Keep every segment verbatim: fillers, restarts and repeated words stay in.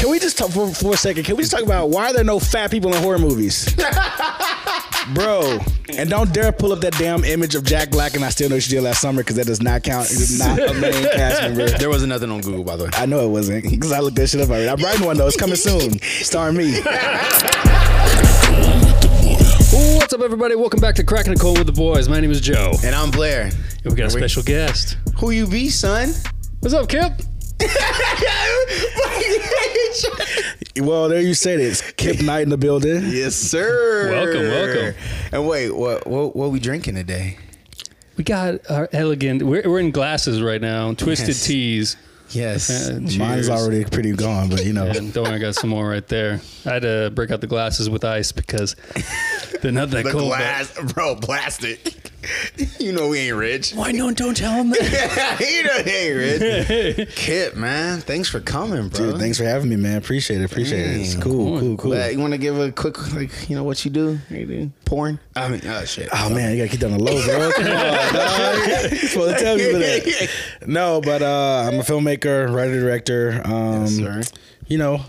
Can we just talk for, for a second? Can we just talk about why are there no fat people in horror movies? Bro, and don't dare pull up that damn image of Jack Black and I Still Know What You Did Last Summer, because that does not count. It's not a main cast member. There wasn't nothing on Google, by the way. I know it wasn't, because I looked that shit up already. I'm writing one though. It's coming soon. Starring me. What's up, everybody? Welcome back to Crackin' the Cold with the Boys. My name is Joe. And I'm Blair. And we got a special guest. Who you be, son? What's up, Kip? Well, there you said it. Kip Knight in the building. Yes, sir. Welcome, welcome. And wait, what what, what are we drinking today? We got our elegant. We're, we're in glasses right now. Twisted yes. Teas. Yes. Uh, Mine's already pretty gone, but you know. Yeah, don't worry, I got some more right there. I had to break out the glasses with ice because they're not that the cold. Glass, bro, plastic. You know we ain't rich. Why no? Don't tell him that. You know he ain't rich. Kip, man, thanks for coming, bro. Dude, thanks for having me, man. Appreciate it. Appreciate Dang. it. It's cool, cool, cool. But you want to give a quick, like, you know what you do? You do porn. I mean, oh shit. Oh man, you gotta keep down the low, bro. Come on, dog. You're supposed to tell me that. No, but uh, I'm a filmmaker, writer, director. Um, yes, sir. You know,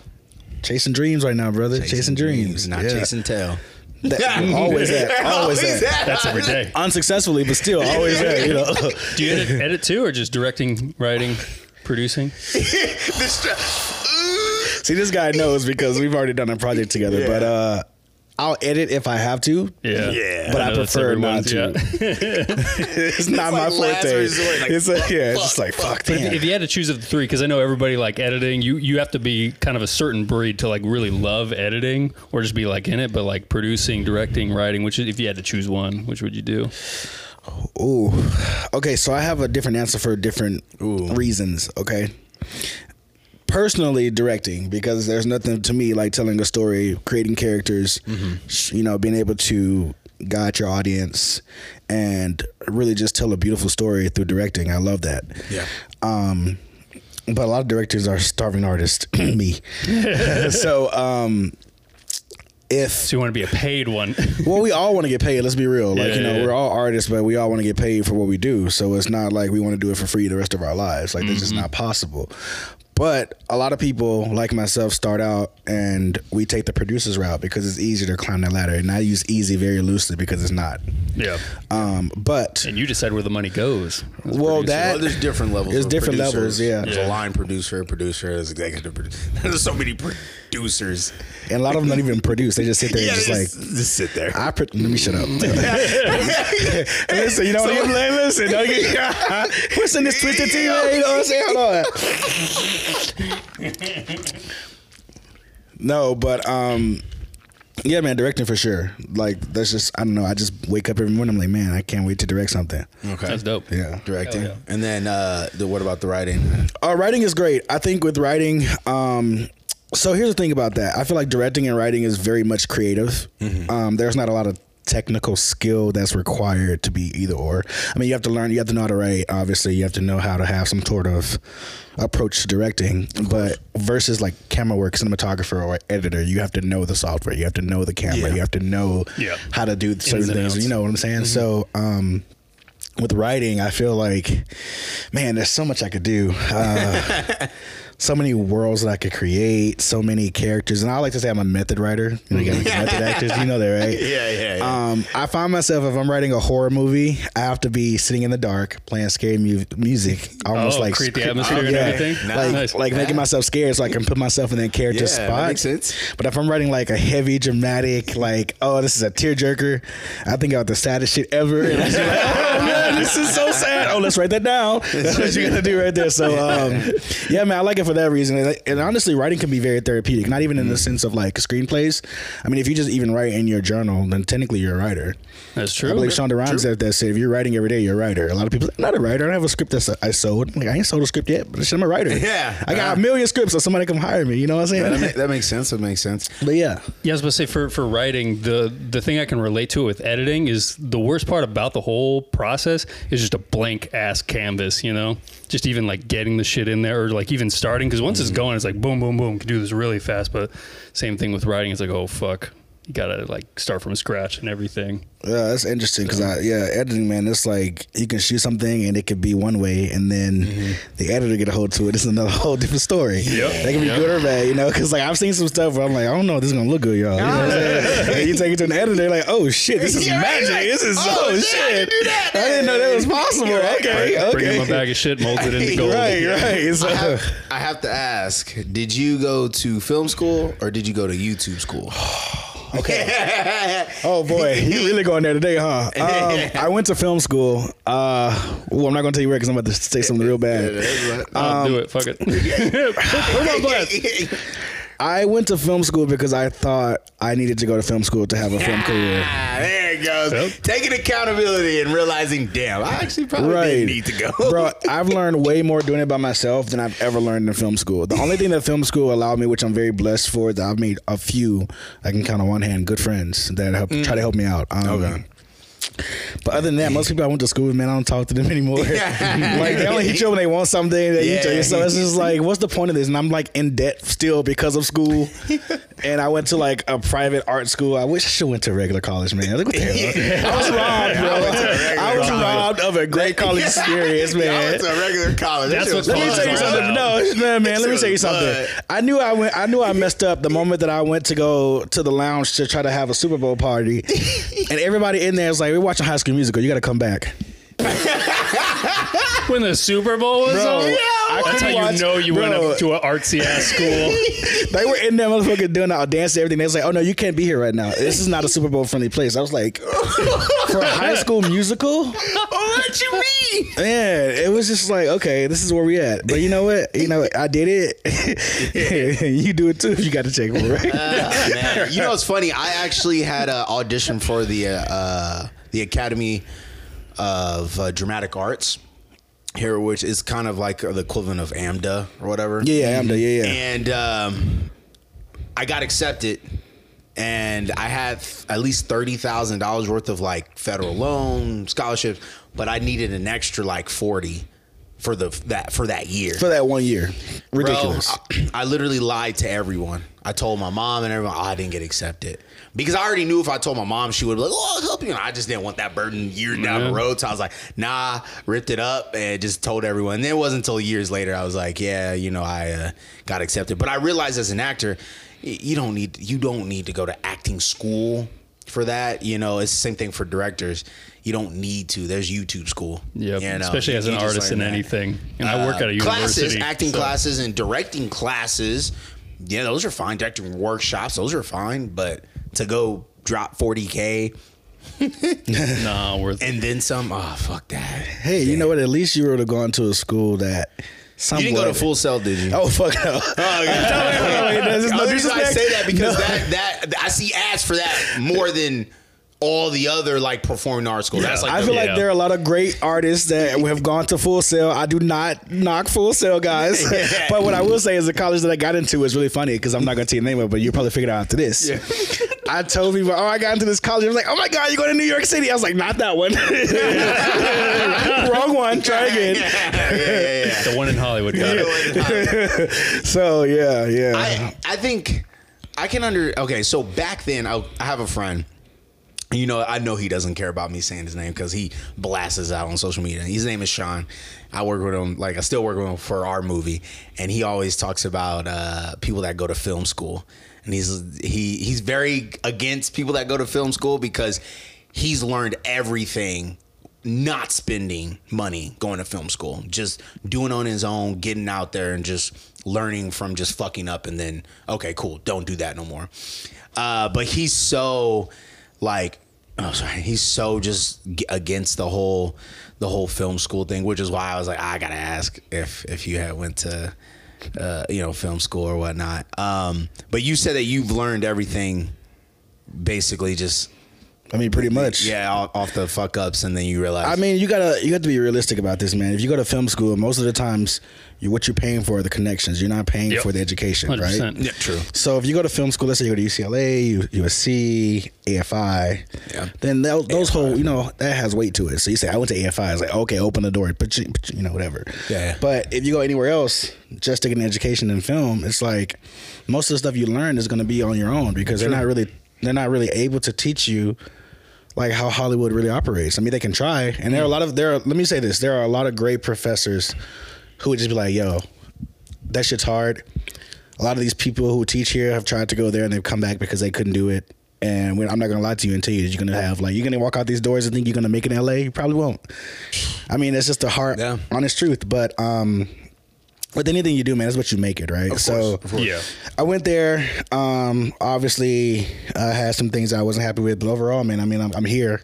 chasing dreams right now, brother. Chasing, chasing dreams, dreams, not yeah. chasing tail. That, always that always that that's every day, unsuccessfully, but still always that, you know. Do you edit, edit too, or just directing, writing, producing? See, this guy knows because we've already done a project together. Yeah. But uh I'll edit if I have to. Yeah, yeah. But I, I prefer not to. Yeah. It's, it's not like my forte. Like, it's like, yeah, fuck, it's just like fuck. fuck damn. If, if you had to choose of the three, because I know everybody like editing, you you have to be kind of a certain breed to like really love editing or just be like in it. But like producing, directing, writing, which if you had to choose one, which would you do? Ooh, okay. So I have a different answer for different Ooh. reasons. Okay. Personally, directing, because there's nothing to me like telling a story, creating characters, mm-hmm. you know, being able to guide your audience and really just tell a beautiful story through directing. I love that. Yeah. Um, but a lot of directors are starving artists, me. So, um, if so you want to be a paid one. Well, we all want to get paid. Let's be real. Like, yeah, you know, yeah. we're all artists, but we all want to get paid for what we do. So it's not like we want to do it for free the rest of our lives. Like, mm-hmm. that's just not possible. But a lot of people, like myself, start out and we take the producer's route because it's easier to climb that ladder. And I use easy very loosely because it's not. Yeah. Um, but and you decide where the money goes. Well, that, well, there's different levels. There's different producers. levels, yeah. There's yeah. a line producer, producer, there's executive producer. There's so many producers. And a lot of them don't even produce. They just sit there yeah, and just, just like. Just sit there. I pro- Let me shut up. Listen, you know so, what I'm saying? Listen, don't get, we're in this Twisted Tea, you know what I'm saying? Hold on. No, but um, yeah, man, directing for sure. Like, that's just, I don't know, I just wake up every morning, I'm like, man, I can't wait to direct something. Okay, that's dope. Yeah, directing. Yeah. And then uh, the, what about the writing? Uh, writing is great. I think with writing, um, so here's the thing about that. I feel like directing and writing is very much creative. Mm-hmm. Um, there's not a lot of technical skill that's required to be either or. I mean, you have to learn, you have to know how to write, obviously, you have to know how to have some sort of approach to directing, but versus like camera work, cinematographer or editor, you have to know the software, you have to know the camera, yeah. you have to know yeah. how to do certain things, you know what I'm saying? Mm-hmm. So, um, with writing, I feel like, man, there's so much I could do. Uh, so many worlds that I could create, so many characters. And I like to say I'm a method writer. You know, you gotta be method actors, you know that, right? Yeah, yeah, yeah. Um, I find myself, if I'm writing a horror movie, I have to be sitting in the dark, playing scary mu- music. Almost oh, like create the atmosphere oh, and yeah. everything. Nice. Like, nice. like yeah. making myself scared so I can put myself in that character's yeah, spot. That makes sense. But if I'm writing like a heavy, dramatic, like, oh, this is a tearjerker, I think about the saddest shit ever. And I'm just like, oh, man, this is so sad. Oh, let's write that down. That's what you gotta do right there. So, um, yeah, man, I like it for For that reason. And honestly, writing can be very therapeutic, not even in the sense of like screenplays. I mean, if you just even write in your journal, then technically you're a writer. That's true. I believe Shonda Rhimes said that, said if you're writing every day, you're a writer. A lot of people, I'm not a writer. I don't have a script that I sold. Like, I ain't sold a script yet, but I'm a writer. Yeah. I got uh, a million scripts, so somebody come hire me. You know what I'm saying? That, make, that makes sense. That makes sense. But yeah. Yeah, I was going to say for, for writing, the, the thing I can relate to with editing is the worst part about the whole process is just a blank ass canvas, you know? Just even like getting the shit in there or like even starting, because once it's going, it's like boom, boom, boom, can do this really fast. But same thing with writing, it's like, oh fuck, you gotta like start from scratch and everything. Yeah, that's interesting because I yeah editing, man, it's like you can shoot something and it could be one way, and then mm-hmm. the editor get a hold to it. It's another whole different story. Yep. That can be yep. good or bad, you know. Because like I've seen some stuff where I'm like, I don't know if this is gonna look good, y'all. You know what I'm saying? And you take it to an editor, like, oh shit, this is yeah, magic. Like, this is oh, oh shit. shit. I, can do that. I didn't know that was possible. Okay, okay. Right, bring him a bag of shit, mold it into gold. Right, right. So, I, have, I have to ask: did you go to film school or did you go to YouTube school? Okay. Oh boy, you really going there today, huh? Um, I went to film school. Uh, ooh, I'm not gonna tell you where because I'm about to say something real bad. I'll um, do it. Fuck it. Put my glass. I went to film school because I thought I needed to go to film school to have a yeah, film career. There it goes. Yep. Taking accountability and realizing, damn, I actually probably right. didn't need to go. Bro, I've learned way more doing it by myself than I've ever learned in film school. The only thing that film school allowed me, which I'm very blessed for, is that I've made a few, I can count on one hand, good friends that help, mm. try to help me out. Um, okay. But other than that, most people I went to school with, man, I don't talk to them anymore. Like, they only hit you when they want something. They yeah. hit you. So it's just like, what's the point of this? And I'm like in debt still because of school. And I went to like a private art school. I wish I should have went to a regular college, man. Like, what the hell? I was robbed, bro. I was robbed of a great college experience, man. I went to a regular college. That's what's Let me tell you something. No, no, man. Let me tell you something. I knew I went. I knew I messed up the moment that I went to go to the lounge to try to have a Super Bowl party, and everybody in there was like, watching High School Musical, you gotta come back. When the Super Bowl was bro, on, yeah, that's how watch, you know you bro. went up to an artsy ass school. They were in there motherfucking doing all dance and everything. They was like, oh no, you can't be here right now. This is not a Super Bowl friendly place. I was like, for a High School Musical? Oh, what you mean? Man, it was just like, okay, this is where we at. But you know what? You know, I did it. You do it too if you got to check for it. Uh, man. You know what's funny? I actually had an audition for the uh, uh, the Academy of uh, Dramatic Arts here, which is kind of like the equivalent of AMDA or whatever. Yeah, AMDA, yeah, yeah. And um, I got accepted, and I had at least thirty thousand dollars worth of like federal loan scholarships, but I needed an extra like forty for the that for that year. For that one year. Ridiculous. Bro, I, I literally lied to everyone. I told my mom and everyone, oh, I didn't get accepted. Because I already knew if I told my mom, she would be like, oh, I'll help you. And I just didn't want that burden year down mm-hmm. the road. So I was like, nah, ripped it up and just told everyone. And it wasn't until years later I was like, yeah, you know, I uh, got accepted. But I realized as an actor, you don't need you don't need to go to acting school for that. You know, it's the same thing for directors. You don't need to. There's YouTube school. Yep. You know? Especially as an artist in anything. And uh, I work at a university. Classes, acting so. classes and directing classes. Yeah, those are fine. Directing workshops, those are fine. But to go drop forty K nah, worth and then some. Oh, fuck that. Hey, Damn. You know what? At least you would have gone to a school that. Somewhat. You didn't go to Full Sail, did you? Oh, fuck no. Oh, God. No, no, no, no, I say that because no. that that I see ads for that more than all the other like performing art schools. Yeah. That's like I the, feel yeah. like there are a lot of great artists that have gone to Full Sail. I do not knock Full Sail, guys. But what I will say is the college that I got into is really funny because I'm not going to tell you the name of it, but you probably figured out after this. Yeah. I told people, oh, I got into this college. I was like, oh my God, you're going to New York City. I was like, not that one. Wrong one. Try again. Yeah, yeah, yeah. The one in Hollywood. Got it. So, yeah, yeah. I, I think I can under... Okay, so back then, I, I have a friend. You know, I know he doesn't care about me saying his name because he blasts us out on social media. His name is Sean. I work with him, like I still work with him for our movie, and he always talks about uh, people that go to film school, and he's he he's very against people that go to film school because he's learned everything not spending money going to film school, just doing on his own, getting out there, and just learning from just fucking up, and then okay, cool, don't do that no more. Uh, but he's so. Like, oh, sorry. He's so just against the whole, the whole film school thing, which is why I was like, I gotta ask if if you had went to, uh, you know, film school or whatnot. Um, but you said that you've learned everything, basically just. I mean, pretty much. Yeah, off the fuck ups, and then you realize. I mean, you gotta you got to be realistic about this, man. If you go to film school, most of the times, you, what you're paying for are the connections. You're not paying yep. for the education, one hundred percent. Right? Yeah, true. So if you go to film school, let's say you go to U C L A, U S C, A F I, yeah. then those A F I. Whole you know that has weight to it. So you say I went to A F I, it's like okay, open the door, but you, you know whatever. Yeah. But if you go anywhere else, just to get an education in film, it's like most of the stuff you learn is going to be on your own because true. They're not really. they're not really able to teach you like how Hollywood really operates. I mean, they can try, and there are a lot of there. Are, let me say this: there are a lot of great professors who would just be like, "Yo, that shit's hard." A lot of these people who teach here have tried to go there and they've come back because they couldn't do it. And I'm not gonna lie to you and tell you that you're gonna have like you're gonna walk out these doors and think you're gonna make it in L A. You probably won't. I mean, that's just the hard, yeah. honest truth. But um, with anything you do, man, that's what you make it, right? Of course, so of course. Yeah, I went there. Um, obviously, I had some things I wasn't happy with, but overall, man, I mean, I'm, I'm here.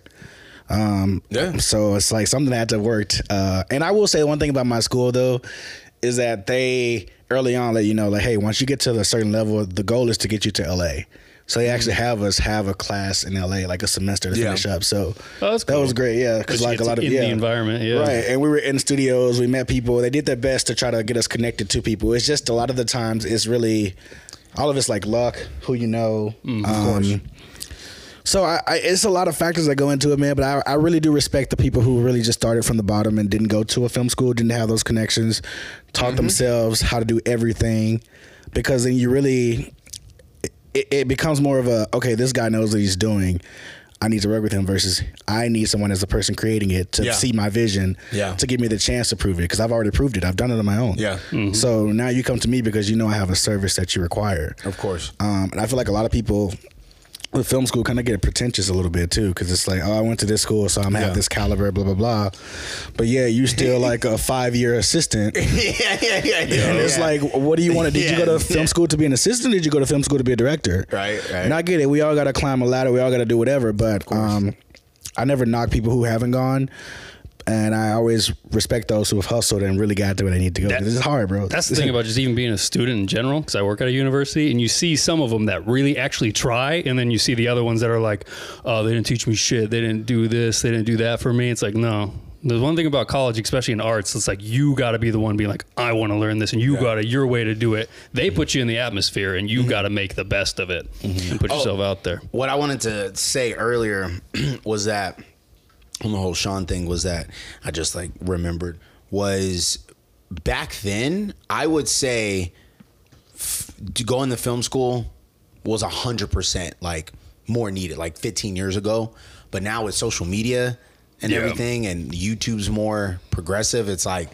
Um, yeah. So it's like something that had to have worked. Uh, and I will say one thing about my school though is that they early on let you know, like, hey, once you get to a certain level, the goal is to get you to L A. So they actually have us have a class in L A, like a semester to yeah. finish up. So oh, that's cool. That was great, yeah. Because like a lot of in yeah, the environment, yeah, right. And we were in studios. We met people. They did their best to try to get us connected to people. It's just a lot of the times it's really all of it's like luck, who you know. Mm, of um, course. So I, I, it's a lot of factors that go into it, man. But I, I really do respect the people who really just started from the bottom and didn't go to a film school, didn't have those connections, taught mm-hmm. themselves how to do everything, because then you really. It, it becomes more of a, okay, this guy knows what he's doing. I need to work with him versus I need someone as a person creating it to yeah. see my vision yeah. to give me the chance to prove it because I've already proved it. I've done it on my own. Yeah. Mm-hmm. So now you come to me because you know I have a service that you require. Of course. Um, and I feel like a lot of people with film school kind of get pretentious a little bit too because it's like, oh, I went to this school so I'm yeah. at this caliber, blah, blah, blah. But yeah, you still like a five-year assistant. yeah, yeah, yeah. And yeah. it's like, what do you want to do? Did yeah. you go to film yeah. school to be an assistant or did you go to film school to be a director? Right, right. And I get it. We all got to climb a ladder. We all got to do whatever. But um, I never knock people who haven't gone. And I always respect those who have hustled and really got to where they need to go. That, this is hard, bro. That's the thing about just even being a student in general, because I work at a university, and you see some of them that really actually try, and then you see the other ones that are like, oh, they didn't teach me shit. They didn't do this. They didn't do that for me. It's like, no. There's one thing about college, especially in arts, it's like you got to be the one being like, I want to learn this, and you yeah. got to, your way to do it. They mm-hmm. put you in the atmosphere, and you mm-hmm. got to make the best of it mm-hmm. and put oh, yourself out there. What I wanted to say earlier was that, on the whole Sean thing was that I just like remembered was back then I would say f- going to film school was a hundred percent like more needed like fifteen years ago, but now with social media and yeah. everything and YouTube's more progressive, it's like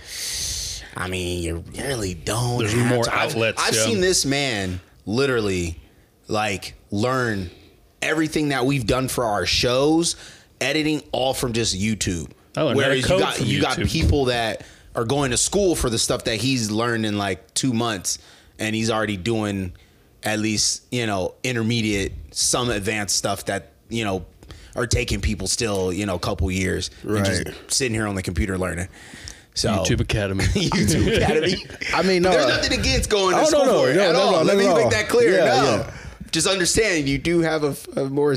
I mean you really don't. There's have more to. outlets. I've, I've yeah. seen this man literally like learn everything that we've done for our shows. Editing all from just YouTube. Oh, whereas you got you YouTube. got people that are going to school for the stuff that he's learned in like two months, and he's already doing at least you know intermediate, some advanced stuff that you know are taking people still you know a couple years. Right, and just sitting here on the computer learning. So YouTube Academy. YouTube Academy. I mean, no, there's nothing against going to oh, school no, no, for no, it no, at no, all. No, Let no, me no. make that clear. Yeah, no, yeah. just understand you do have a, a more.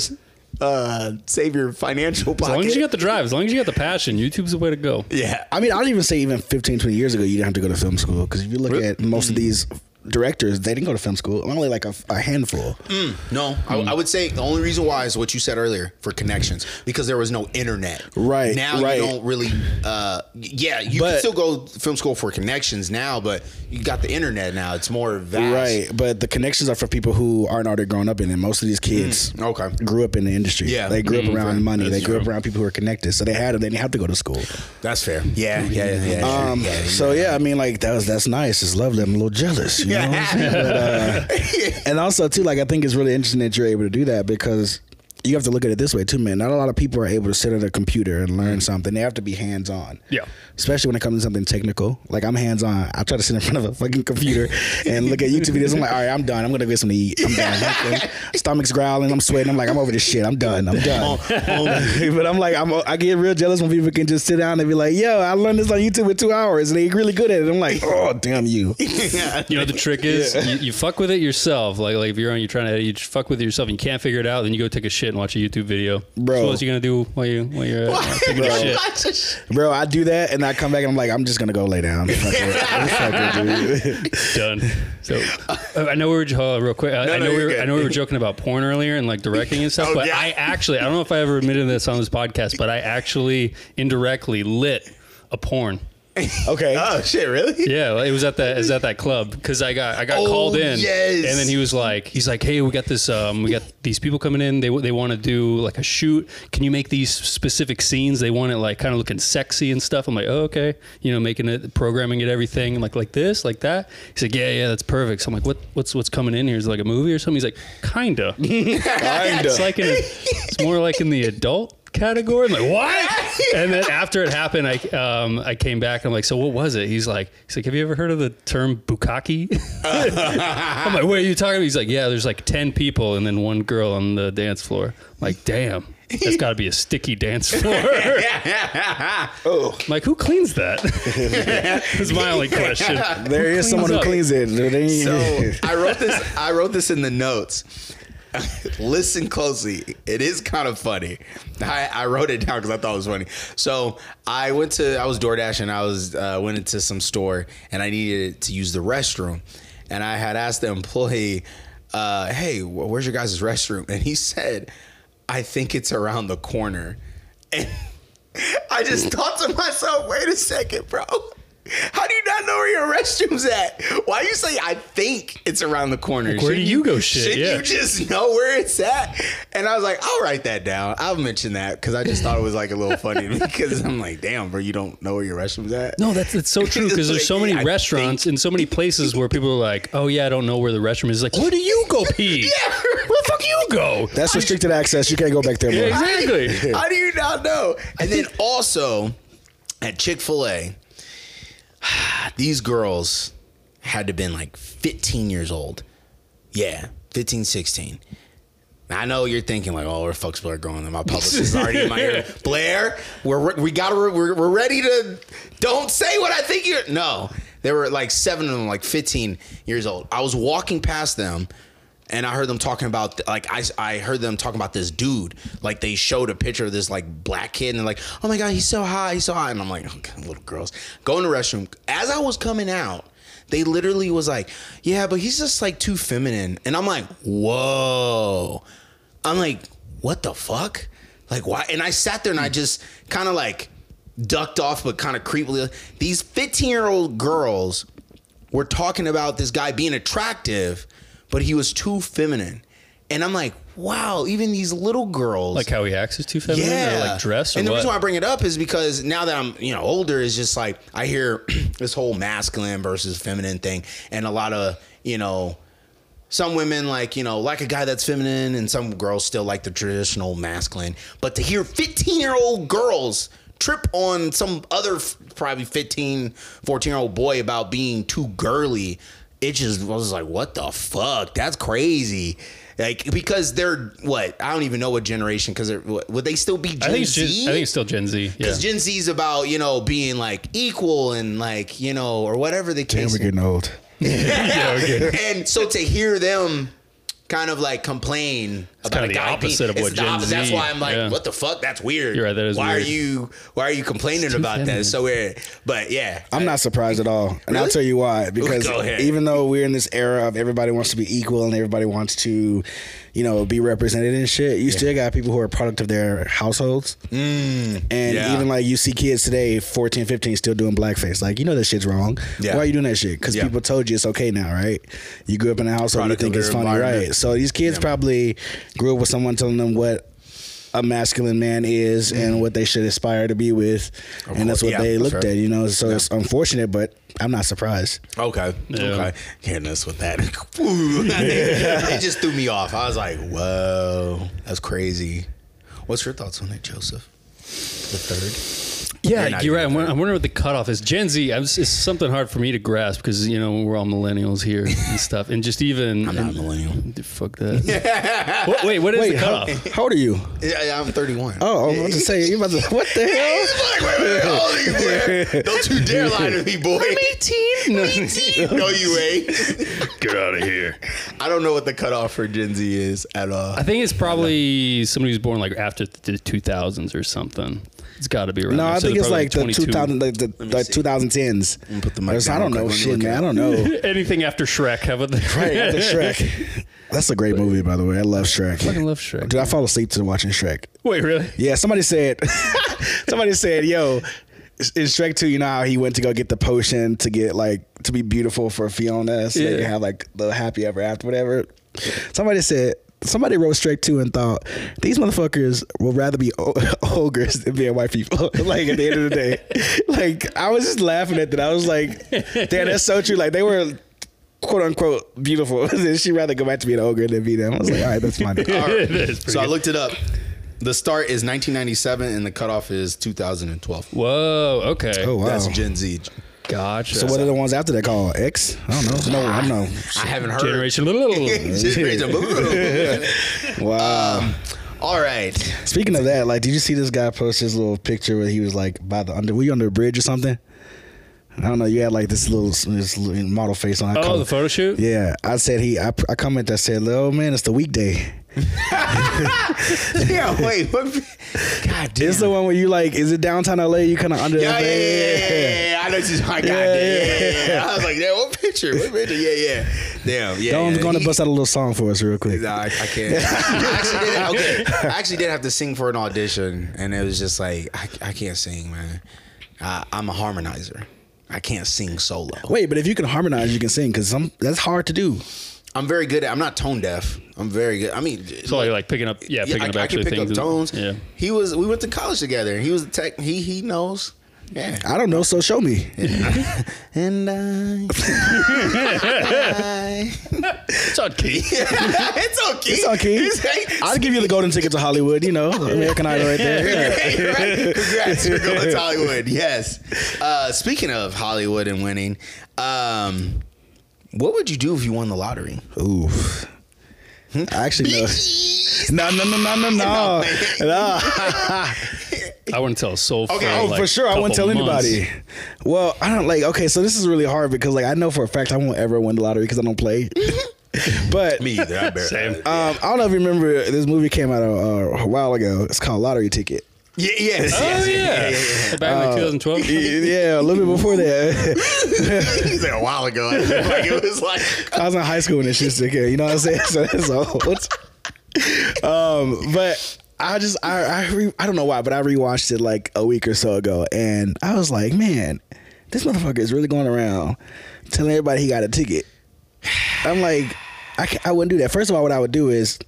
Uh, save your financial pocket. As long as you got the drive, as long as you got the passion, YouTube's the way to go. Yeah. I mean, I don't even say even fifteen, twenty years ago, you didn't have to go to film school. Because if you look really? at most of these directors, they didn't go to film school. Only like a, a handful. Mm, no, mm. I, I would say the only reason why is what you said earlier for connections. Because there was no internet. Right. Now right. you don't really, uh, yeah, you but, can still go to film school for connections now, but you got the internet now. It's more vast. Right, but the connections are for people who aren't already grown up in it. Most of these kids mm, okay. grew up in the industry. Yeah. They grew mm, up around right. money. That's they grew true. up around people who are connected. So they had them. They didn't have to go to school. That's fair. Yeah, yeah, yeah. yeah, yeah, um, yeah, yeah. So yeah, I mean like that was, that's nice. It's lovely. I'm a little jealous, you know? But, uh, and also too, like I think it's really interesting that you're able to do that because you have to look at it this way too, man. Not a lot of people are able to sit at a computer and learn something. They have to be hands on. Yeah. Especially when it comes to something technical. Like I'm hands on. I try to sit in front of a fucking computer and look at YouTube videos. I'm like, all right, I'm done. I'm gonna get something to eat. I'm done. Stomach's growling. I'm sweating. I'm like, I'm over this shit. I'm done. I'm done. But I'm like, I'm, I get real jealous when people can just sit down and be like, yo, I learned this on YouTube in two hours and they really good at it. I'm like, oh damn you. You know the trick is yeah. you, you fuck with it yourself. Like like if you're on, you're trying to edit, you fuck with it yourself and you can't figure it out. Then you go take a shit. Watch a YouTube video, bro. So what else you gonna do while you while you're uh, taking a shit? Bro, I do that and I come back and I'm like, I'm just gonna go lay down. Fuck it. Fuck it, dude. Done. So uh, I know we were uh, real quick. I, no, I know no, we were, good. I know we were joking about porn earlier and like directing and stuff. oh, but yeah. I actually, I don't know if I ever admitted this on this podcast, but I actually indirectly lit a porn. Okay. Oh shit! Really? Yeah, well, it was at that. Is at that club because I got I got oh, called in, yes. and then he was like, he's like, hey, we got this, um, we got these people coming in. They they want to do like a shoot. Can you make these specific scenes? They want it like kind of looking sexy and stuff. I'm like, oh, okay, you know, making it, programming it, everything. I'm like like this, like that. He's like, yeah, yeah, that's perfect. So I'm like, what what's what's coming in here? Is it like a movie or something? He's like, kinda, kinda. It's like in a, it's more like in the adult category. I'm like, what? And then after it happened, I um I came back and I'm like, so what was it? He's like, he's like, have you ever heard of the term bukkake? I'm like, what are you talking about? He's like, yeah, there's like ten people and then one girl on the dance floor. I'm like, damn, that's got to be a sticky dance floor. Oh. I'm like, who cleans that? That's my only question. There who is someone up? Who cleans it. So I wrote this. I wrote this in the notes. Listen closely. It is kind of funny. I, I wrote it down because I thought it was funny. So I went to, I was DoorDash and I was uh, went into some store and I needed to use the restroom. And I had asked the employee, uh, hey, where's your guys' restroom? And he said, I think it's around the corner. And I just thought to myself, wait a second, bro. How do you not know where your restroom's at? Why you say I think it's around the corner? Like, where should do you, you go shit? Should yeah. you just know where it's at? And I was like, I'll write that down. I'll mention that because I just thought it was like a little funny because I'm like, damn, bro, you don't know where your restroom's at? No, that's, that's so true because there's like, so many I restaurants think. and so many places where people are like, oh, yeah, I don't know where the restroom is. It's like, where do you go pee? Yeah. Where the fuck you go? That's restricted I, access. You can't go back there. More. Exactly. How, how do you not know? And then also at Chick-fil-A, these girls had to have been like fifteen years old. Yeah, fifteen, sixteen. I know you're thinking like, oh, where the fuck's Blair going? My publicist is already in my ear. Blair, we're, we got to, we're, we're ready to, don't say what I think you're, no. There were like seven of them, like fifteen years old. I was walking past them and I heard them talking about, like, I, I heard them talking about this dude. Like, they showed a picture of this, like, black kid, and they're like, oh, my God, he's so hot, he's so hot. And I'm like, oh, God, little girls. Go in the restroom. As I was coming out, they literally was like, yeah, but he's just, like, too feminine. And I'm like, whoa. I'm like, what the fuck? Like, why? And I sat there, and I just kind of, like, ducked off, but kind of creepily. These fifteen-year-old girls were talking about this guy being attractive, but he was too feminine. And I'm like, wow, even these little girls. Like how he acts is too feminine? Yeah. Or like dress or And the what? reason why I bring it up is because now that I'm, you know, older, it's just like I hear this whole masculine versus feminine thing. And a lot of, you know, some women like, you know, like a guy that's feminine and some girls still like the traditional masculine. But to hear fifteen-year-old girls trip on some other probably fifteen, fourteen-year-old boy about being too girly, it just I was like, what the fuck? That's crazy. Like, because they're what? I don't even know what generation, because would they still be Gen I think Z? Gen, I think it's still Gen Z. Because yeah. Gen Z is about, you know, being like equal and like, you know, or whatever the case. Damn, we're getting old. Yeah, we're getting... And so to hear them kind of like complain it's about kind of a guy the opposite being, of what it's Gen Z. That's why I'm like, yeah. what the fuck? That's weird. You're right. That is why weird. Are you? Why are you complaining about feminine. That? It's so weird. But yeah, I'm I, not surprised at all, and really? I'll tell you why. Because even though we're in this era of everybody wants to be equal and everybody wants to, you know, be represented and shit, you yeah. still got people who are a product of their households, mm, and yeah. even like you see kids today, fourteen, fifteen, still doing blackface. Like, you know that shit's wrong. Yeah. Why are you doing that shit? Because yeah. people told you it's okay now, right? You grew up in a household product you think it's funny, right? So these kids yeah. probably grew up with someone telling them what a masculine man is mm-hmm. and what they should aspire to be with. Of and course. That's what yeah, they looked sure. at, you know, so yeah. it's unfortunate, but I'm not surprised. Okay. Yeah. Okay. Hearing us with that. They just threw me off. I was like, whoa, that's crazy. What's your thoughts on that, Joseph? The third? Yeah, you're, you're right. I'm wondering what the cutoff is. Gen Z, I'm just, it's something hard for me to grasp because, you know, we're all millennials here and stuff. And just even... I'm not and, a millennial. Fuck that. what, wait, what is wait, the cutoff? How, how old are you? Yeah, I'm thirty-one. Oh, I was about to say, you about to... What the hell? He's like, wait, wait, wait, how old are you, boy? Don't you dare lie to me, boy. I'm eighteen. No. eighteen. No, you ain't. Get out of here. I don't know what the cutoff for Gen Z is at all. I think it's probably somebody who's born like after the two thousands or something. It's got to be around. No, I so think it's like the two thousand, like the, the twenty tens. Put the mic down. I don't know shit, man. I don't know. Anything after Shrek. How about that? Right, after Shrek. That's a great movie, by the way. I love Shrek. I fucking love Shrek. Dude, I fall asleep to watching Shrek. Wait, really? Yeah, somebody said, somebody said, yo, in Shrek two, you know how he went to go get the potion to get like to be beautiful for Fiona, so yeah. they can have like the happy ever after, whatever. Somebody said. Somebody wrote Shrek two and thought, these motherfuckers would rather be o- ogres than being white people. Like, at the end of the day. Like, I was just laughing at that. I was like, damn, that's so true. Like, they were, quote unquote, beautiful. She'd rather go back to be an ogre than be them. I was like, all right, that's fine. All right. That's so good. I looked it up. The start is nineteen ninety-seven and the cutoff is two thousand twelve. Whoa, okay. Oh, wow. That's Gen Z. Gotcha. So what are the ones after that called? X? I don't know. No, I don't know. I haven't heard. Generation little. Generation little. Wow. Um, all right. Speaking of that, like, did you see this guy post his little picture where he was like by the under? Were you under a bridge or something? I don't know. You had like this little, this little model face on. I oh, comment. The photo shoot. Yeah, I said he. I, I commented. I said, "Oh man, it's the weekday." Yeah, wait. What? God damn. It's the one where you like. Is it downtown L A? You kind of under. Yeah, the yeah, yeah, yeah, yeah, yeah. I know. She's like, God yeah, damn. Yeah, yeah, yeah. I was like, "Damn, what picture? What picture? Yeah, yeah. Damn, yeah." Don't yeah. go on to bust out a little song for us real quick. Nah, I, I can't. I actually did, okay, I actually did have to sing for an audition, and it was just like, I, I can't sing, man. Uh, I'm a harmonizer. I can't sing solo. Wait, but if you can harmonize, you can sing, because that's hard to do. I'm very good at. I'm not tone deaf. I'm very good. I mean, so like, like picking up, yeah, picking I, up I actually can pick things up tones. Yeah, he was. We went to college together. And he was a tech. He he knows. Yeah, I don't know. So show me. And I. It's on key. It's on key. It's on key. It's like, I'll give you the golden ticket to Hollywood. You know, American Idol right there. Yeah. Right. Congrats, you're going to Hollywood. Yes. Uh, speaking of Hollywood and winning, um, what would you do if you won the lottery? Ooh. Hmm? I actually know. No, no, no, no, no, no. No. I wouldn't tell a soul. Okay, oh, like for sure, I wouldn't tell months. Anybody. Well, I don't like. Okay, so this is really hard because, like, I know for a fact I won't ever win the lottery because I don't play. But me either. I barely. Um, I don't know if you remember this movie came out a, a while ago. It's called Lottery Ticket. Yeah, yes, oh, yes, yeah. Yeah, yeah, yeah. Back in like twenty twelve. Yeah, a little bit before that. He said a while ago. I, like, it was like I was in high school when this shit took care. You know what I'm saying? So that's old. Um, but I just I I, re, I don't know why, but I rewatched it like a week or so ago, and I was like, man, this motherfucker is really going around telling everybody he got a ticket. I'm like. I, I wouldn't do that. First of all, what I would do is,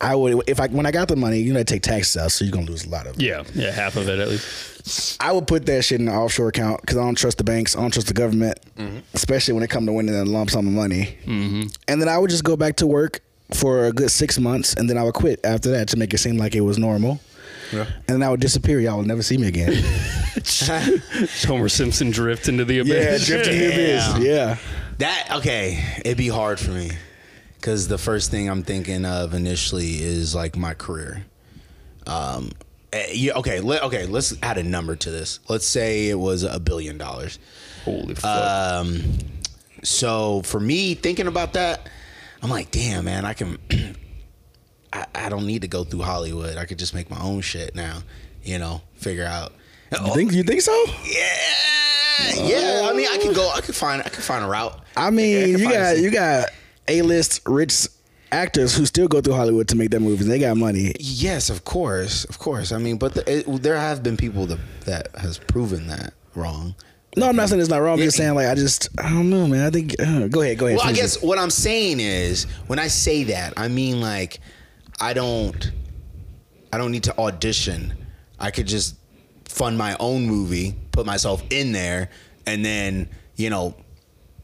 I would if I when I got the money, you know, I take taxes out, so you're gonna lose a lot of it. Yeah, yeah, half of it at least. I would put that shit in an offshore account because I don't trust the banks, I don't trust the government, mm-hmm. especially when it comes to winning a lump sum of money. Mm-hmm. And then I would just go back to work for a good six months, and then I would quit after that to make it seem like it was normal. Yeah. And then I would disappear. Y'all would never see me again. Homer Simpson drift into the abyss. Yeah, drift into the abyss. Yeah. That okay? It'd be hard for me. Because the first thing I'm thinking of initially is like my career. Um, yeah, okay, let, okay. Let's add a number to this. Let's say it was a billion dollars. Holy fuck! Um, so for me, thinking about that, I'm like, damn, man, I can. I, I don't need to go through Hollywood. I could just make my own shit now. You know, figure out. You oh, think? You think so? Yeah. Oh. Yeah. I mean, I could go. I could find. I could find a route. I mean, I you, got, you got. You got. A-list rich actors who still go through Hollywood to make their movies. They got money. Yes, of course, of course. I mean, but the, it, there have been people that, that has proven that wrong. No, I'm not saying it's not wrong. I'm just saying, like, I just, I don't know, man. I think, uh, go ahead, go ahead. Well, I guess it. What I'm saying is, when I say that, I mean, like, I don't, I don't need to audition. I could just fund my own movie, put myself in there, and then, you know,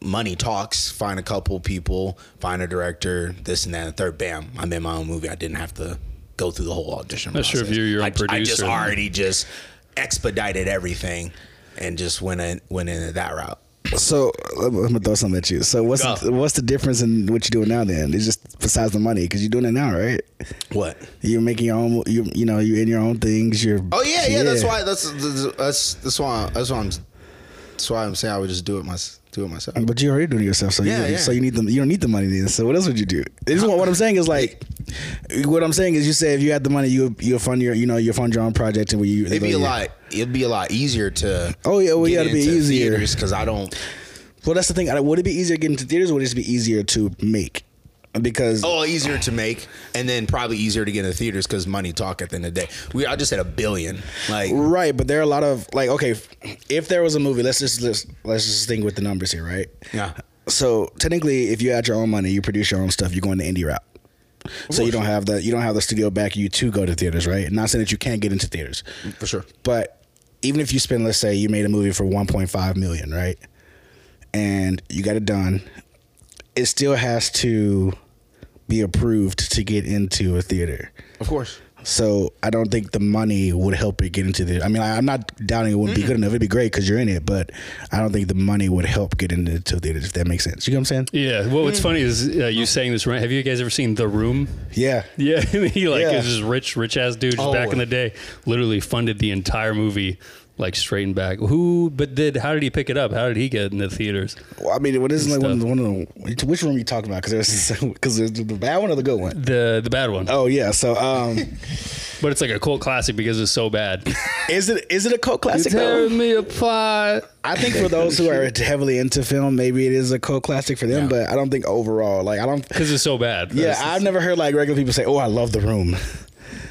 money talks, find a couple people, find a director, this and that, and third, bam, I'm in my own movie. I didn't have to go through the whole audition process. That's your view, you're a producer. I just already just expedited everything and just went in, went into that route. So I'm gonna throw something at you. So what's the, what's the difference in what you're doing now then? It's just besides the money, because you're doing it now, right? What you're making your own, you you know, you're in your own things. You're oh yeah, yeah. yeah that's why. That's that's that's why. That's why I'm. That's why I'm saying I would just do it myself. Do it myself. But you're already doing it yourself, so yeah, you, yeah. so you need them. You don't need the money then. So what else would you do? This is what, what I'm saying is like, what I'm saying is you say if you had the money, you you fund your you know you fund your own project and we. You, it'd be a lot. It'd be a lot easier to. Oh yeah, well yeah, it'd be easier because I don't. Well, that's the thing. Would it be easier to get into theaters, or would it just be easier to make? because oh, easier to make, and then probably easier to get in the theaters because money talk at the end of the day. We I just said a billion, like right. But there are a lot of like okay, if there was a movie, let's just let's, let's just think with the numbers here, right? Yeah. So technically, if you add your own money, you produce your own stuff, you're going the indie route. So you don't have the you don't have the studio back you to go to theaters, right? Not saying that you can't get into theaters for sure, but even if you spend, let's say, you made a movie for one point five million, right, and you got it done. It still has to be approved to get into a theater. Of course. So I don't think the money would help it get into the. I mean, I, I'm not doubting it wouldn't mm-hmm. be good enough. It'd be great because you're in it, but I don't think the money would help get into the theaters, if that makes sense. You know what I'm saying? Yeah. Well, what's mm-hmm. funny is uh, you saying this, right? Have you guys ever seen The Room? Yeah. Yeah. He like yeah. is this rich, rich ass dude oh. back in the day, literally funded the entire movie. Like straight and back. Who, but did, how did he pick it up? How did he get in the theaters? Well, I mean, what is like one, one of the, which room are you talking about? Cause there's, cause there's the bad one or the good one? The the bad one. Oh yeah. So, um, but it's like a cult classic because it's so bad. Is it, is it a cult classic? You're tearing me apart. I think for those who are heavily into film, maybe it is a cult classic for them, yeah. but I don't think overall, like I don't. Cause it's so bad. Yeah. It's, I've it's, never heard like regular people say, oh, I love The Room.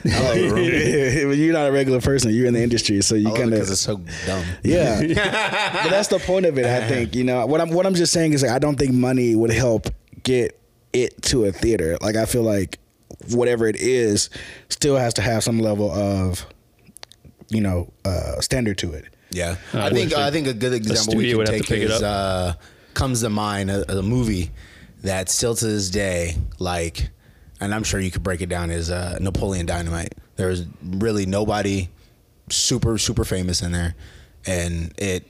I love The Room. You're not a regular person. You're in the industry, so you kind of because it's so dumb. Yeah, but that's the point of it. I think you know what I'm. What I'm just saying is like, I don't think money would help get it to a theater. Like I feel like whatever it is, still has to have some level of you know uh, standard to it. Yeah, uh, I think uh, I think a good example we can take is uh, comes to mind a, a movie that still to this day like. And I'm sure you could break it down as uh, Napoleon Dynamite. There was really nobody super, super famous in there. And it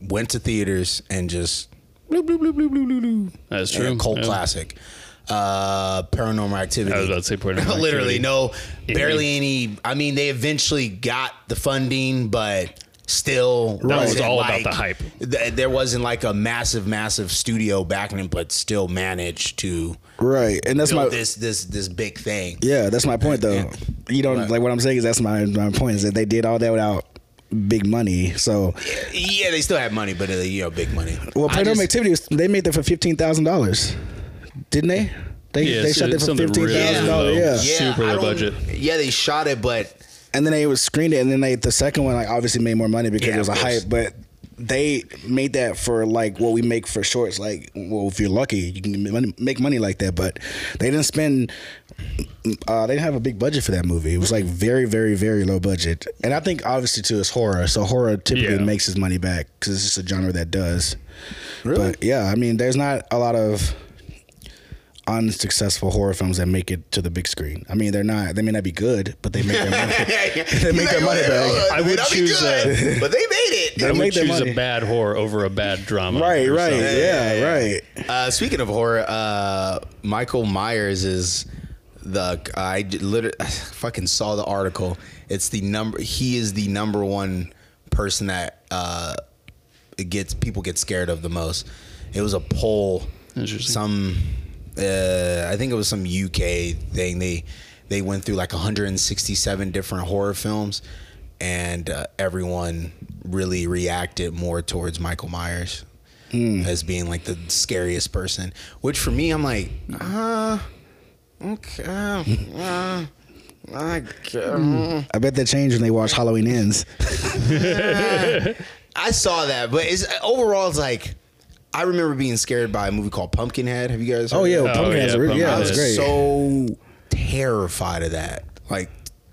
went to theaters and just... Bloop, bloop, bloop, bloop, bloop, bloop. That's true. And a cult yeah. classic. Uh, Paranormal Activity. I was about to say Paranormal Activity. Literally, no, barely any... I mean, they eventually got the funding, but... Still, that was all like, about the hype. Th- there wasn't like a massive, massive studio backing him, but still managed to right. And that's my this this this big thing. Yeah, that's my point though. Yeah. You don't right. like what I'm saying is that's my my point is that they did all that without big money. So yeah, they still had money, but you know, big money. Well, Paranormal Activity, they made that for fifteen thousand dollars, didn't they? They yeah, they so shot that for fifteen thousand dollars. Yeah, super low budget. Yeah, they shot it, but. And then they would screen it, and then they the second one like obviously made more money because yeah, it was a hype. But they made that for like what we make for shorts. Like, well, if you're lucky, you can make money like that. But they didn't spend. Uh, they didn't have a big budget for that movie. It was like very, very, very low budget. And I think obviously too it's horror. So horror typically yeah. makes its money back because it's just a genre that does. Really? But yeah, I mean, there's not a lot of. Unsuccessful horror films that make it to the big screen. I mean, they're not. They may not be good, but they make their money. They make their money back. I would choose a, but they made it. They I would choose money. a bad horror over a bad drama. Right, right, yeah, yeah, yeah, right. Uh, speaking of horror, uh, Michael Myers is the. I literally I fucking saw the article. It's the number. He is the number one person that uh, gets people get scared of the most. It was a poll. Interesting. Some. Uh, I think it was some U K thing. They they went through like one hundred sixty-seven different horror films, and uh, everyone really reacted more towards Michael Myers mm. as being like the scariest person. Which for me, I'm like, ah, uh, okay, uh, I, mm. I bet that changed when they watched Halloween Ends. uh, I saw that, but it's overall, it's like. I remember being scared by a movie called Pumpkinhead. Have you guys heard oh, yeah, of that? Oh, Pumpkinhead's yeah. Pumpkinhead. Yeah, I was great. so terrified of that. Like,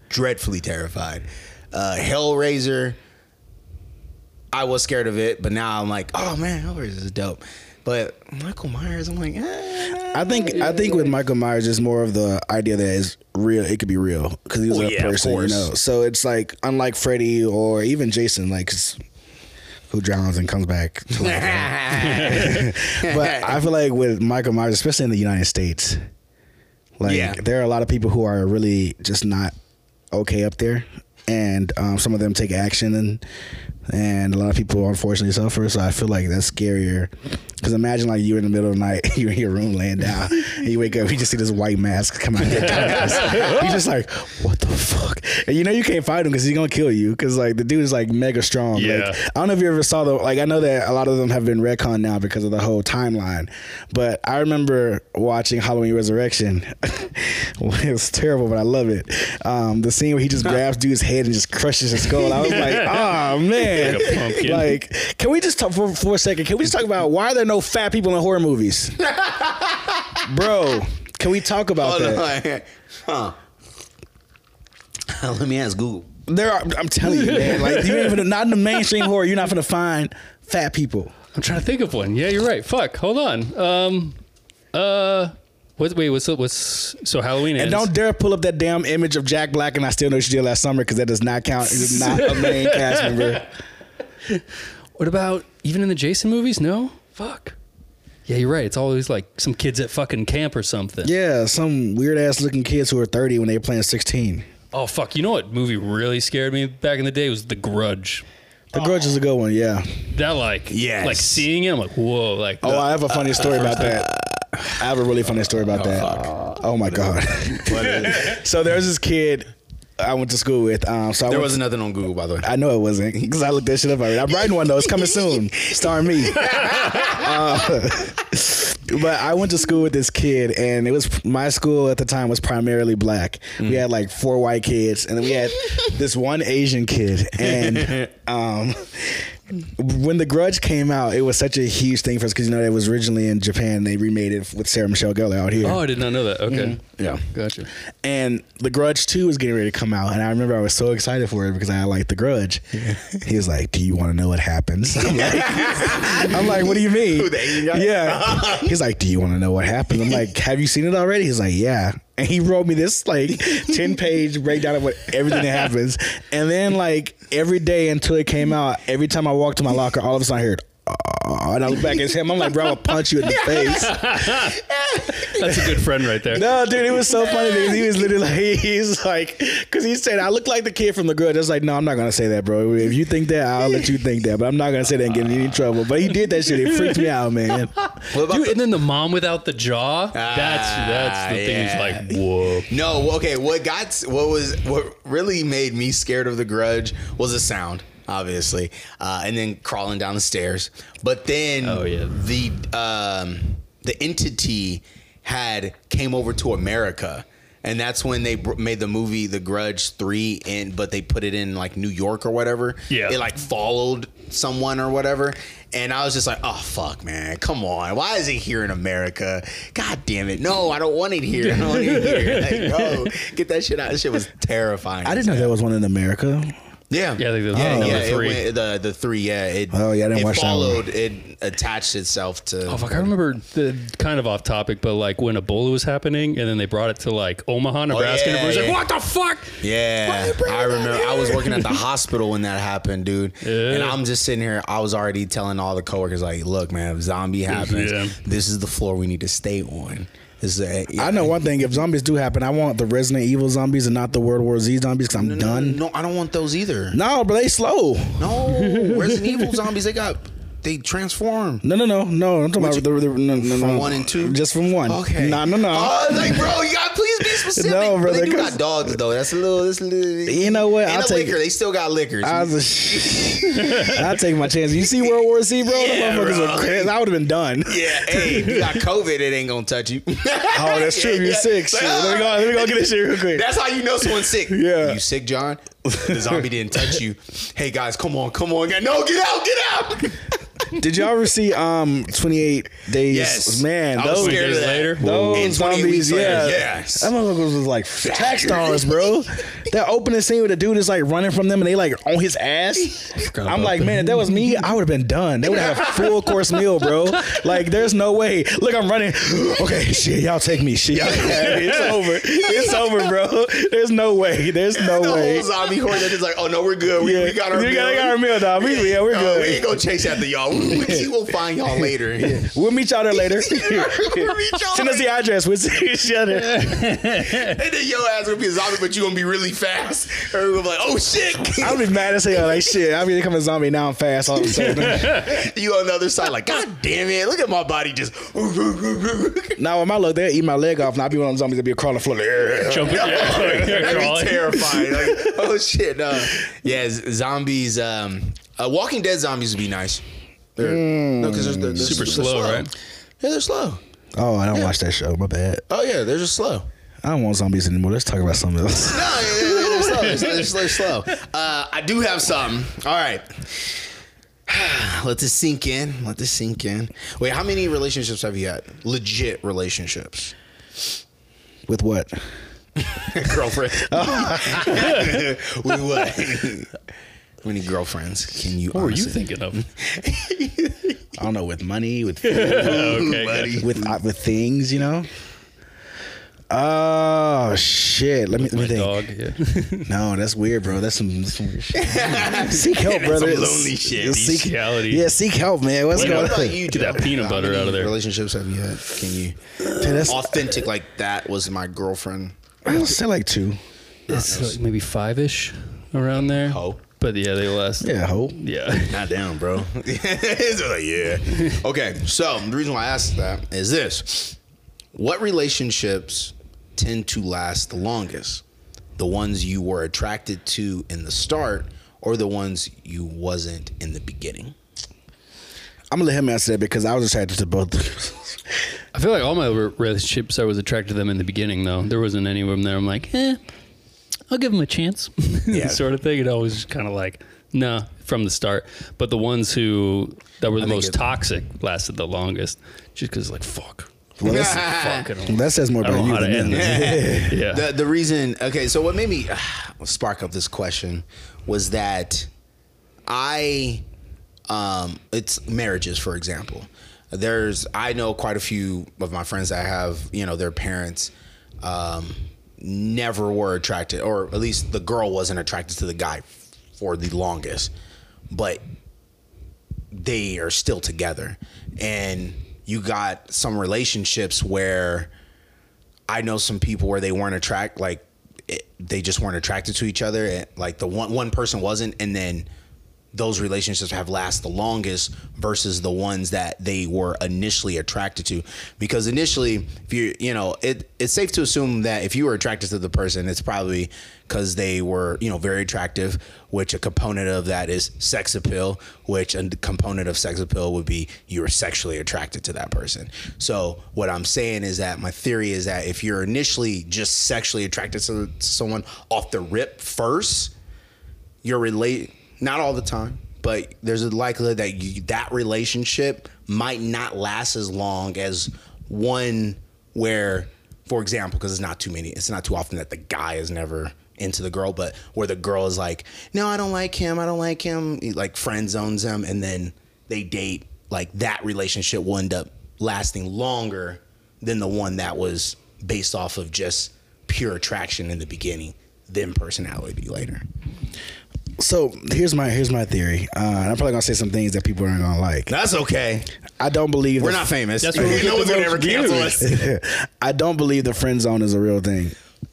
dreadfully terrified. Uh, Hellraiser, I was scared of it, but now I'm like, oh, man, Hellraiser is dope. But Michael Myers, I'm like, eh. I think I think with Michael Myers, it's more of the idea that it's real. It could be real because he was oh, a yeah, person, you know. So it's like, unlike Freddy or even Jason, like, who drowns and comes back to life. But I feel like with Michael Myers, especially in the United States, like yeah. there are a lot of people who are really just not okay up there. And um, some of them take action and And a lot of people, unfortunately, suffer. So I feel like that's scarier. Because imagine, like, you're in the middle of the night, you're in your room laying down, and you wake up, you just see this white mask come out of your house. You're just like, what the fuck? And you know you can't fight him because he's going to kill you. Because, like, the dude is, like, mega strong. Yeah. Like, I don't know if you ever saw the, like, I know that a lot of them have been retconned now because of the whole timeline. But I remember watching Halloween Resurrection. It was terrible, but I love it. Um, the scene where he just grabs dude's head and just crushes his skull. I was like, oh, man. Like, a pumpkin. Like, can we just talk for, for a second? Can we just talk about why are there no fat people in horror movies? Bro, can we talk about Hold that? On. Huh. Let me ask Google. There are, I'm telling you, man. Like, you ain't even, not in the mainstream horror, you're not going to find fat people. I'm trying to think of one. Yeah, you're right. Fuck. Hold on. Um, uh, what, wait, what's, what's so Halloween Ends. And don't dare pull up that damn image of Jack Black and I Still Know What You Did Last Summer, because that does not count. It's not a main cast member. What about even in the Jason movies? No? Fuck. Yeah, you're right. It's always like some kids at fucking camp or something. Yeah, some weird ass looking kids who are thirty when they were playing sixteen. Oh, fuck. You know what movie really scared me back in the day was The Grudge. The oh. Grudge is a good one, yeah. That, like, yes. Like seeing it, I'm like, whoa. Like. Oh, the, I have a funny uh, story about time. that. I have a really funny story about oh, that. Fuck. Oh, my God. So there's this kid I went to school with. Um, so I there wasn't to, nothing on Google, by the way. I know it wasn't, because I looked that shit up already. I'm writing one, though. It's coming soon. Starring me. Uh, but I went to school with this kid, and it was my school at the time was primarily black. Mm. We had like four white kids, and then we had this one Asian kid. And um, when The Grudge came out, it was such a huge thing for us, because, you know, it was originally in Japan, and they remade it with Sarah Michelle Gellar out here. Oh, I did not know that. Okay. Mm-hmm. Yeah. Gotcha. And The Grudge two was getting ready to come out, and I remember I was so excited for it because I liked The Grudge. Yeah. He was like, do you want to know what happens? I'm like, I'm like, what do you mean? Who, the Asian guy? Yeah. He's like, do you want to know what happened? I'm like, have you seen it already? He's like, yeah. And he wrote me this like ten page breakdown of what everything that happens. And then, like, every day until it came out, every time I walked to my locker, all of a sudden I heard, oh, and I look back at him. I'm like, bro, I'll punch you in the face. That's a good friend right there. No, dude, it was so funny because he was literally like, he's like, because he said, I look like the kid from The Grudge. I was like, no, I'm not going to say that, bro. If you think that, I'll let you think that, but I'm not going to say that and get in any trouble. But he did that shit. It freaked me out, man. Dude, the- and then the mom without the jaw. Ah, that's that's the yeah. thing. He's like, whoa. No, okay. What got what was what really made me scared of The Grudge was the sound. Obviously, uh, and then crawling down the stairs. But then oh, yeah. the um, the entity had came over to America, and that's when they br- made the movie The Grudge three, and but they put it in like New York or whatever. Yeah, it like followed someone or whatever. And I was just like, oh, fuck, man. Come on. Why is it here in America? God damn it. No, I don't want it here. I don't want it here. Like, no, get that shit out. That shit was terrifying. I didn't know that was one in America. Yeah, yeah, the, yeah, oh, yeah three. It went, the the three, yeah. It, oh yeah, I didn't it watch followed, that one. It attached itself to. Oh fuck! I remember the kind of off topic, but like when Ebola was happening, and then they brought it to like Omaha, Nebraska, oh, yeah, and everyone's yeah. like, "What the fuck?" Yeah, I remember. I was working at the hospital when that happened, dude. Yeah. And I'm just sitting here. I was already telling all the coworkers, like, "Look, man, if zombie happens, yeah. this is the floor we need to stay on." Is that, yeah. I know one thing. If zombies do happen, I want the Resident Evil zombies and not the World War Z zombies, because I'm no, no, done. No, I don't want those either. No, but they slow. No, Resident Evil zombies, they got they transform. No, no, no, no. I'm talking Would about you, the, the, no, no, from no. one and two. Just from one. Okay. No, no, no. Oh, I was like, bro, you got please be specific. No, brother, they do got dogs though. That's a little. That's a little. You know what? I'll take liquor. It. They still got liquors. I was. Sh- I'll take my chance. You see World War Z, bro? Yeah, the motherfuckers were, I would have been done. Yeah. Hey, if you got COVID, it ain't gonna touch you. Oh, that's true. You're yeah. sick. Shit. Let me go. Let me go get this shit real quick. That's how you know someone's sick. Yeah. You sick, John? The zombie didn't touch you. Hey guys, come on, come on, guys. No, get out, get out. Did y'all ever see um twenty-eight days? Yes. Man, I those days later, those zombies, yeah, yes. That motherfucker was like tax dollars, bro. That opening scene where the dude is like running from them and they like on his ass. I'm like, them. man, if that was me, I would have been done. They would have had a full course meal, bro. Like, there's no way. Look, I'm running. Okay, shit, y'all take me. Shit, y'all have me. It's over. It's over, bro. There's no way. There's no the way. Whole zombie horde that is like, oh no, we're good. We, yeah. we got our. We meal. got our meal, dog. We, yeah, we're no, good. We ain't gonna chase after y'all. He will find y'all later. Yeah. We'll meet y'all there later. We'll meet y'all Send later. us the address. We'll see each other. And then your ass will be a zombie, but you gonna be really fast. Everyone will be like, oh shit. I'll be mad as hell. Like shit. I'm becoming a zombie now. I'm fast. All of a sudden, you on the other side. Like god damn it. Look at my body just. Now with my luck, they'll eat my leg off, and I'll be one of them zombies that be a crawling floor. Like, jumping. That'd be terrifying. Like, oh shit. No. Yeah, zombies. Um, uh, Walking Dead zombies would be nice. Mm. No, because they're, they're super, super slow, slow, right? Yeah, they're slow. Oh, I don't yeah. watch that show. My bad. Oh yeah, they're just slow. I don't want zombies anymore. Let's talk about something else. No, they're, they're slow. They're, they're slow. Uh, I do have something. All right, let this sink in. Let this sink in. Wait, how many relationships have you had? Legit relationships. With what? Girlfriend. Oh. We what? How many girlfriends can you? What were you thinking of? I don't know. With money, with food, okay, money. with uh, with things, you know. Oh shit! Let me with let me think. Dog, yeah. No, that's weird, bro. That's some, that's some weird shit. Seek help, brother. Lonely shit. Seek, yeah, seek help, man. What's going on? What about you? Get that peanut butter out of there. Relationships have you had? Can you? Dude, that's authentic. Like that was my girlfriend. I would say like two. It's like maybe five ish around there. Oh. But yeah, they last. Yeah, hope. Yeah. Not down, bro. Like, yeah. Okay, so the reason why I asked that is this. What relationships tend to last the longest? The ones you were attracted to in the start or the ones you wasn't in the beginning? I'm going to let him answer that because I was attracted to both. I feel like all my relationships, I was attracted to them in the beginning, though. There wasn't any of them there. I'm like, eh. I'll give them a chance, yeah. sort of thing. It always just kind of like, nah, from the start. But the ones who that were the most toxic lasted the longest, just because like fuck. Well, that's, fuck that says more about you than me. Yeah. yeah. The, the reason, okay, so what made me uh, spark up this question was that I, um, it's marriages, for example. There's, I know quite a few of my friends that have, you know, their parents. Um, never were attracted, or at least the girl wasn't attracted to the guy for the longest, but they are still together. And you got some relationships where I know some people where they weren't attract, like it, they just weren't attracted to each other. It, like the one, one person wasn't. And then those relationships have lasted the longest versus the ones that they were initially attracted to. Because initially, if you you know, it it's safe to assume that if you were attracted to the person, it's probably because they were, you know, very attractive, which a component of that is sex appeal, which a component of sex appeal would be you were sexually attracted to that person. So what I'm saying is that my theory is that if you're initially just sexually attracted to, to someone off the rip first, you're related. Not all the time, but there's a likelihood that you, that relationship might not last as long as one where, for example, because it's not too many, it's not too often that the guy is never into the girl, but where the girl is like, no, I don't like him, I don't like him, he like friend zones him, and then they date. Like that relationship will end up lasting longer than the one that was based off of just pure attraction in the beginning, then personality later. So here's my here's my theory. Uh, I'm probably gonna say some things that people aren't gonna like. That's okay. I don't believe we're not famous. That's we no one's gonna ever cancel us. I don't believe the friend zone is a real thing.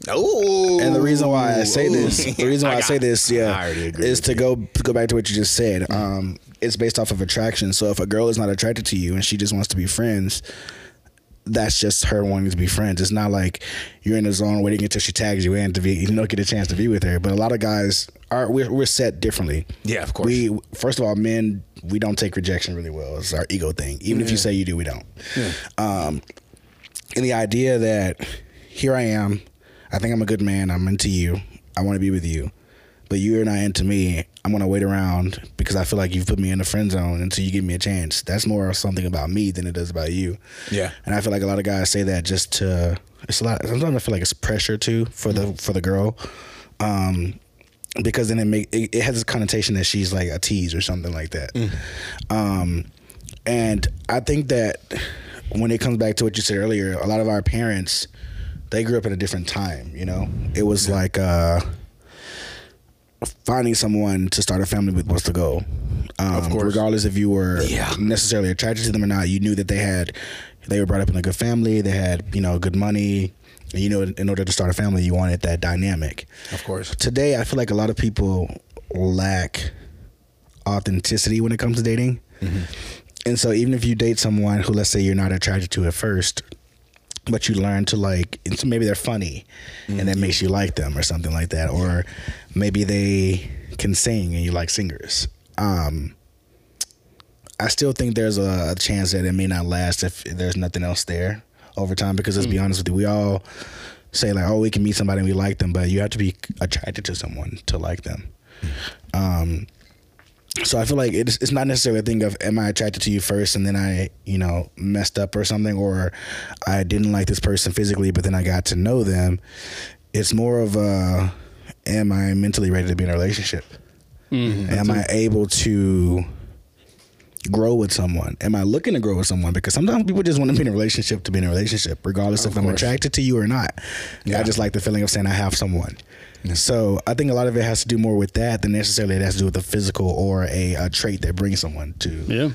Oh, and the reason why I say Ooh. this, the reason why I, I say this, yeah, is to you. go to go back to what you just said. Um, it's based off of attraction. So if a girl is not attracted to you and she just wants to be friends, that's just her wanting to be friends. It's not like you're in the zone waiting until she tags you in to be, you don't get a chance to be with her. But a lot of guys are, we're, we're set differently. Yeah, of course. We, first of all, men, we don't take rejection really well. It's our ego thing. Even yeah. if you say you do, we don't. Yeah. Um, and the idea that here I am, I think I'm a good man, I'm into you, I want to be with you, but you're not into me. I'm going to wait around because I feel like you've put me in the friend zone until you give me a chance. That's more something about me than it does about you. Yeah. And I feel like a lot of guys say that just to, it's a lot, sometimes I feel like it's pressure too for the, for the girl. Um, because then it make, it, it has this connotation that she's like a tease or something like that. Mm. Um, and I think that when it comes back to what you said earlier, a lot of our parents, they grew up in a different time, you know, it was yeah. like, uh, finding someone to start a family with was the goal. Um, of course. Regardless if you were yeah. necessarily attracted to them or not, you knew that they had, they were brought up in a good family, they had, you know, good money. And you know, in order to start a family, you wanted that dynamic. Of course. Today, I feel like a lot of people lack authenticity when it comes to dating. Mm-hmm. And so even if you date someone who, let's say, you're not attracted to at first, but you learn to like, maybe they're funny mm-hmm. and that makes you like them or something like that. Yeah. Or maybe they can sing and you like singers. Um, I still think there's a, a chance that it may not last if there's nothing else there over time, because let's mm-hmm. be honest with you, we all say like, oh, we can meet somebody and we like them, but you have to be attracted to someone to like them. Mm-hmm. Um, So I feel like it's, it's not necessarily a thing of, am I attracted to you first and then I, you know, messed up or something, or I didn't like this person physically, but then I got to know them. It's more of a, am I mentally ready to be in a relationship? Mm-hmm. Am I able to grow with someone? Am I looking to grow with someone? Because sometimes people just want to be in a relationship to be in a relationship, regardless of if course. I'm attracted to you or not. Yeah. I just like the feeling of saying I have someone. Yeah. So I think a lot of it has to do more with that than necessarily it has to do with a physical or a, a trait that brings someone to yeah.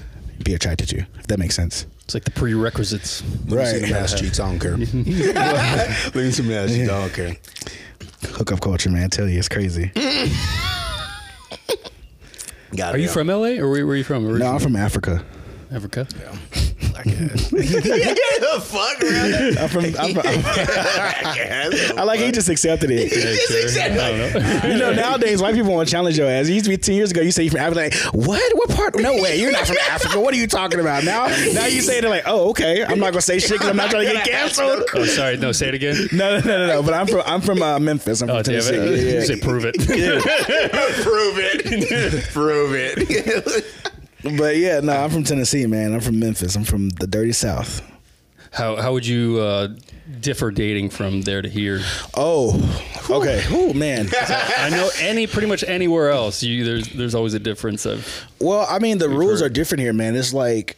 be attracted to, if that makes sense. It's like the prerequisites. Right. Let me see ass cheeks, I don't care. Let me see ass cheeks, I don't care. Hookup culture, man, I tell you, it's crazy. Are you out. From L A or where, where are you from? Originally? No, I'm from Africa. Africa? Yeah. I guess. The fuck, man? I'm from. I'm from I'm, I, I like he just accepted it. He just accepted it. You know, nowadays white people want to challenge your ass. It used to be ten years ago. You say you're from Africa. Like, what? What part? No way. You're not from Africa. What are you talking about? Now, now you say it like, oh, okay. I'm not gonna say shit because I'm not trying to get canceled. Oh, sorry. No, say it again. No, no, no, no. no. But I'm from. I'm from uh, Memphis. I'm from oh, Tennessee. Damn it. Yeah. You say prove it. Yeah. Prove it. Prove it. But yeah, no, I'm from Tennessee, man. I'm from Memphis. I'm from the dirty South. How how would you uh, differ dating from there to here? Oh, okay. Oh man, so I know any pretty much anywhere else. You there's there's always a difference of. Well, I mean the rules heard. Are different here, man. It's like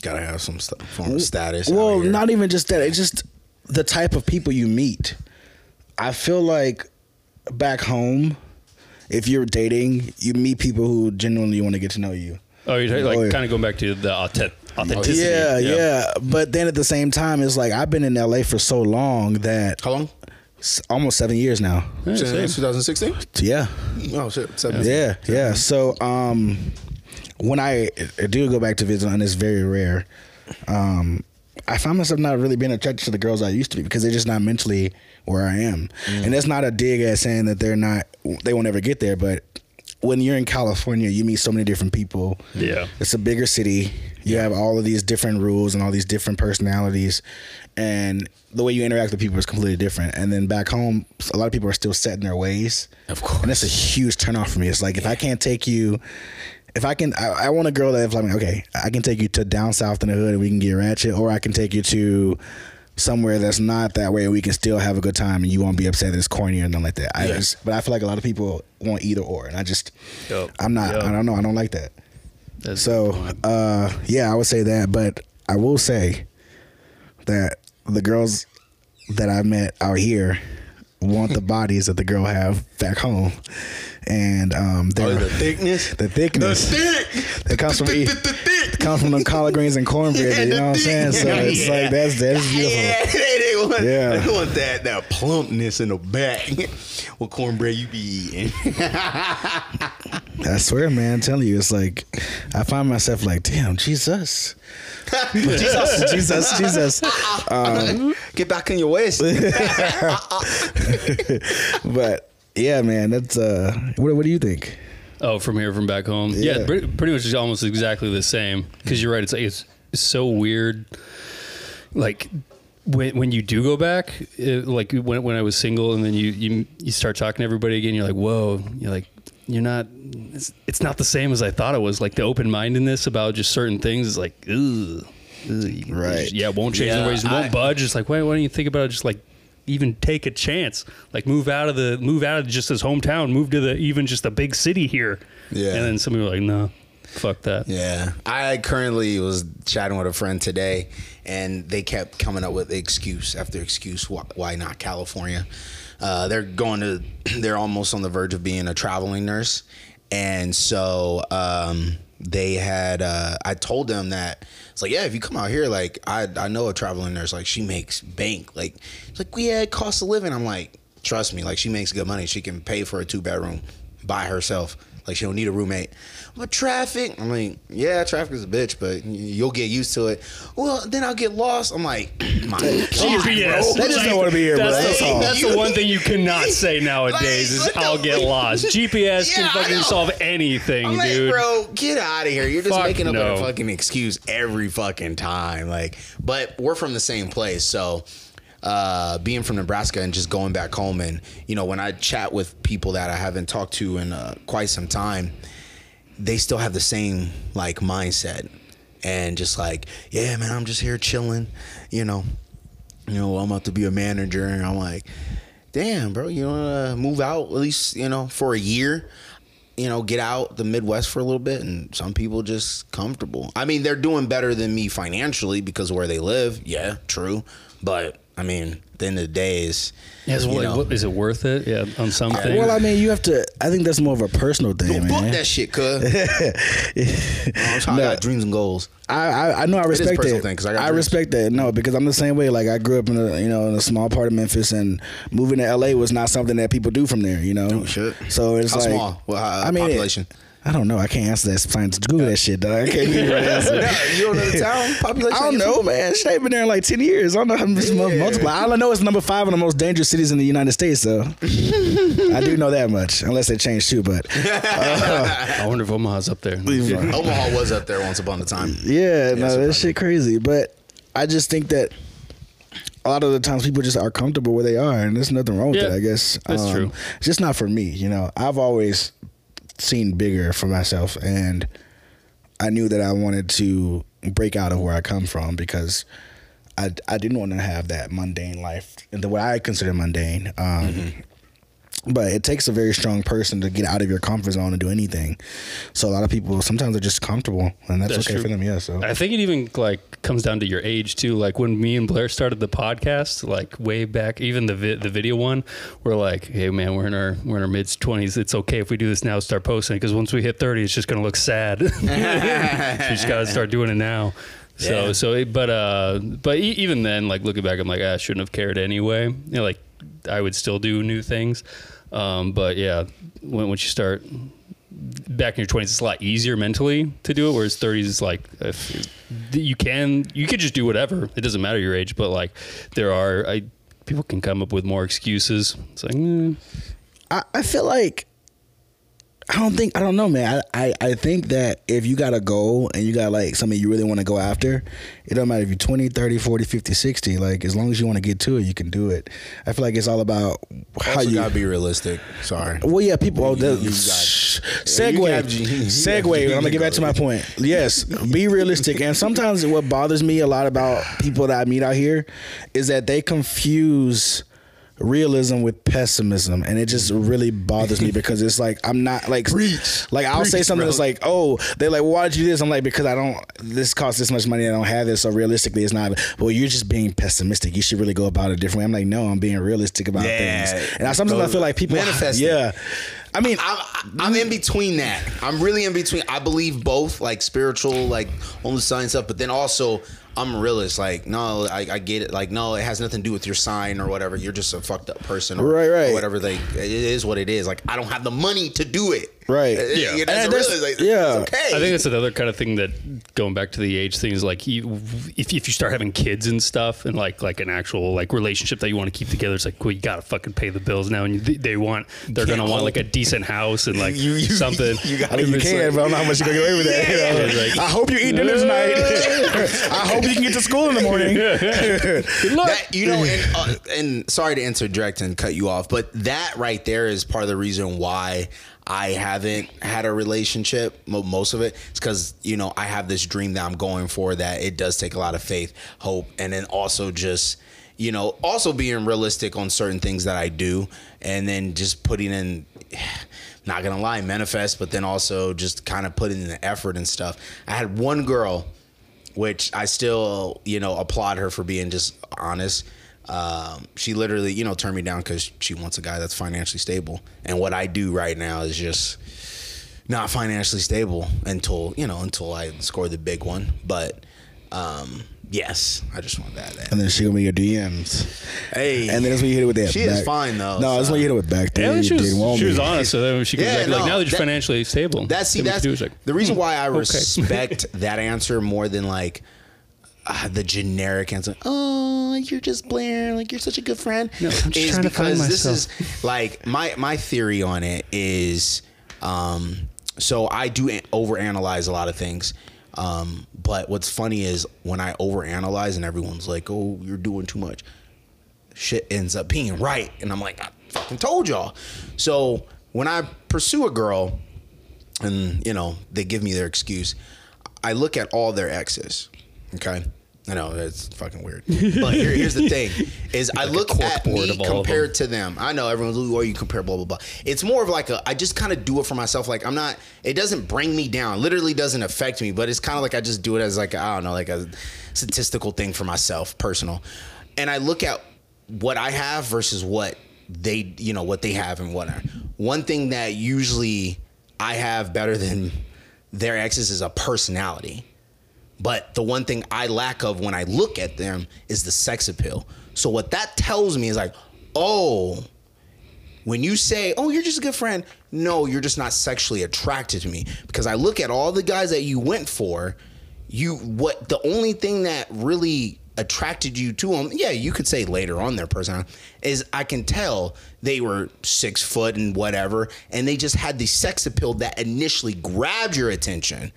gotta have some st- form of status. Well, not even just that. It's just the type of people you meet. I feel like back home, if you're dating, you meet people who genuinely want to get to know you. Oh, you're like oh, yeah. kind of going back to the authenticity. Yeah, yeah, yeah. But then at the same time, it's like I've been in L A for so long that how long? Almost seven years now. Yeah, Since twenty sixteen. Yeah. Oh shit. Seven. Yeah, yeah. yeah. So um, when I, I do go back to visit, and it's very rare, um, I find myself not really being attracted to the girls I used to be because they're just not mentally where I am, mm. and that's not a dig at saying that they're not. They won't ever get there, but. When you're in California, you meet so many different people. Yeah. It's a bigger city. You have all of these different rules and all these different personalities. And the way you interact with people is completely different. And then back home, a lot of people are still set in their ways. Of course. And that's a huge turnoff for me. It's like, if I can't take you, if I can, I, I want a girl that if I'm like, okay, I can take you to down south in the hood and we can get ratchet, or I can take you to somewhere that's not that way and we can still have a good time and you won't be upset that it's corny or nothing like that. I yeah. just, but I feel like a lot of people want either or, and I just, yep. I'm not, yep. I don't know, I don't like that. That's so, uh, yeah, I would say that, but I will say that the girls that I met out here want the bodies that the girl have back home, and um, oh, the thickness, the thickness, the thick, that comes from the, the, the thick, comes from them collard greens and cornbread. Yeah, you know what I'm saying? So yeah. it's like that's that's beautiful. Yeah, they, they want, yeah. they want that that plumpness in the back. What cornbread you be eating? I swear, man, I'm telling you, it's like I find myself like, damn, Jesus, Jesus, Jesus, Jesus, um, get back in your ways. But yeah, man, that's uh what, what do you think? Oh, from here, from back home? Yeah, yeah pretty, pretty much almost exactly the same, because you're right, it's like it's, it's so weird, like when when you do go back, it, like when when I was single, and then you you you start talking to everybody again, you're like, whoa, you're like, you're not, it's, it's not the same as I thought it was. Like the open-mindedness about just certain things is like, ugh, ugh, right, yeah, won't change yeah, the ways, won't I, budge. It's like, wait, why don't you think about it? Just like even take a chance, like move out of the move out of just his hometown, move to the even just the big city here. Yeah. And then some people are like, no, fuck that. Yeah. I currently was chatting with a friend today, and they kept coming up with excuse after excuse. Why, why not California? Uh, they're going to, they're almost on the verge of being a traveling nurse. And so um, they had, uh, I told them that, it's like, yeah, if you come out here, like, I, I know a traveling nurse, like, she makes bank. Like, it's like, yeah, it costs a living. I'm like, trust me, like, she makes good money. She can pay for a two-bedroom by herself. Like, she don't need a roommate. But traffic, I'm like, yeah, traffic is a bitch, but you'll get used to it. Well, then I'll get lost. I'm like, my God, yes. bro. They just don't want to be here, that's bro. The, that's, all. That's the one thing you cannot say nowadays like, is I'll get like, lost. G P S yeah, can fucking solve anything, I'm dude. Like, bro, get out of here. You're just Fuck making up no. a fucking excuse every fucking time. Like, but we're from the same place, so... Uh, being from Nebraska and just going back home, and you know, when I chat with people that I haven't talked to in uh, quite some time, they still have the same like mindset and just like, yeah, man, I'm just here chilling, you know, you know, I'm about to be a manager, and I'm like, damn, bro, you wanna move out at least, you know, for a year, you know, get out the Midwest for a little bit. And some people just comfortable. I mean, they're doing better than me financially because of where they live. Yeah, true, but. I mean, at the end of the day, is yes, you know, is it worth it? Yeah, on something. Well, I mean, you have to. I think that's more of a personal thing. Don't book that shit, cuz. I'm talking about dreams and goals. I, I, I know I respect it. Is a personal that. Thing, 'cause I, got I respect that. No, because I'm the same way. Like I grew up in a you know in a small part of Memphis, and moving to L A was not something that people do from there. You know. Oh shit. So it's how like small. Well, how, I mean, population. It, I don't know. I can't answer that. It's fine to Google that shit, dog. I can't give you right answer. No, you don't know the town population? I don't know, man. Shit, I've been there in like ten years. I don't know how much yeah. multiply. All I know is number five in the most dangerous cities in the United States, so. I do know that much, unless they changed too, but. Uh, I wonder if Omaha's up there. Omaha was up there once upon a time. Yeah, yeah no, that shit crazy. But I just think that a lot of the times people just are comfortable where they are, and there's nothing wrong with yeah, that, I guess. That's um, true. It's just not for me, you know. I've always seen bigger for myself, and I knew that I wanted to break out of where I come from because I, I didn't want to have that mundane life and the what I consider mundane um, mm-hmm. But it takes a very strong person to get out of your comfort zone and do anything, so a lot of people sometimes are just comfortable, and that's, that's okay true. For them. Yeah, so I think it even like comes down to your age too. Like when me and Blair started the podcast, like way back, even the vi- the video one, we're like, hey man, we're in our we're in our mid twenties. It's okay if we do this now, start posting, because once we hit thirty, it's just gonna look sad. So we just gotta start doing it now. So yeah. so but uh but e- even then, like looking back, I'm like, ah, I shouldn't have cared anyway. You know, like I would still do new things. Um, but yeah, when, once you start back in your twenties, it's a lot easier mentally to do it. Whereas thirties, it's like, if you can, you could just do whatever. It doesn't matter your age, but like there are, I, people can come up with more excuses. It's like, mm. I, I feel like, I don't think, I don't know, man. I, I, I think that if you got a goal and you got like something you really want to go after, it don't matter if you're twenty, thirty, forty, fifty, sixty, like as long as you want to get to it, you can do it. I feel like it's all about how also you gotta be realistic. Sorry. Well, yeah, people. Oh, the, you, you sh- segue, have, segue. I'm gonna get back to my point. Yes, be realistic. And sometimes what bothers me a lot about people that I meet out here is that they confuse realism with pessimism, and it just really bothers me because it's like I'm not like Preach. like I'll Preach, say something bro. that's like, oh, they're like, well, why did you do this? I'm like, because I don't, this costs this much money, I don't have this, so realistically it's not. Well, you're just being pessimistic, you should really go about it differently. I'm like, no, I'm being realistic about yeah, things. And I, sometimes I feel like people manifest yeah I mean I, I, I'm in between that I'm really in between. I believe both, like spiritual, like on the science stuff, but then also I'm a realist. Like, no, I, I get it. Like, no, it has nothing to do with your sign or whatever. You're just a fucked up person, or, right, right. or whatever. They, it is what it is. Like, I don't have the money to do it. Right. Yeah. You know, and that's, like, yeah. It's okay. I think that's another kind of thing that, going back to the age thing, is like you, if if you start having kids and stuff, and like like an actual like relationship that you want to keep together, it's like, well, you gotta fucking pay the bills now, and you, they want they're Can't gonna want like a decent house and like you, you, something. You gotta. You can, like, but I don't know how much you gonna get away with that. Yeah. You know? Like, I hope you eat dinner tonight. I hope you can get to school in the morning. That, you know, and, uh, and sorry to interject and cut you off, but that right there is part of the reason why I haven't had a relationship. Most of it is because, you know, I have this dream that I'm going for, that it does take a lot of faith, hope, and then also just, you know, also being realistic on certain things that I do, and then just putting in, not gonna lie, manifest, but then also just kind of putting in the effort and stuff. I had one girl, which I still, you know, applaud her for being just honest. Um, she literally, you know, turned me down because she wants a guy that's financially stable. And what I do right now is just not financially stable until, you know, until I score the big one. But um, yes, I just want that. And then she gonna be your D Ms. Hey, and then that's when you hit it with that. She back. Is fine though. No, so. That's when you hit it with back. Yeah, she was, she was honest. So then she comes yeah, back no, like, now that you're financially stable. That's see, that's like, the reason why I okay. respect that answer more than like uh, the generic answer. Oh, you're just Blair. Like you're such a good friend. No, I'm just is trying because to find myself. This is like my my theory on it is. Um, so I do overanalyze a lot of things. Um, but what's funny is when I overanalyze and everyone's like, oh, you're doing too much, shit ends up being right. And I'm like, I fucking told y'all. So when I pursue a girl and, you know, they give me their excuse, I look at all their exes. Okay. I know it's fucking weird. But here, here's the thing is I like look at me compared them. to them. I know everyone's like, well, you compare blah, blah, blah. It's more of like a, I just kind of do it for myself. Like I'm not, it doesn't bring me down. Literally doesn't affect me, but it's kind of like, I just do it as like, I don't know, like a statistical thing for myself, personal. And I look at what I have versus what they, you know, what they have and whatnot. One thing that usually I have better than their exes is a personality. But the one thing I lack of when I look at them is the sex appeal. So what that tells me is like, oh, when you say, oh, you're just a good friend. No, you're just not sexually attracted to me, because I look at all the guys that you went for. You what the only thing that really attracted you to them. Yeah, you could say later on their personality is I can tell they were six foot and whatever. And they just had the sex appeal that initially grabbed your attention.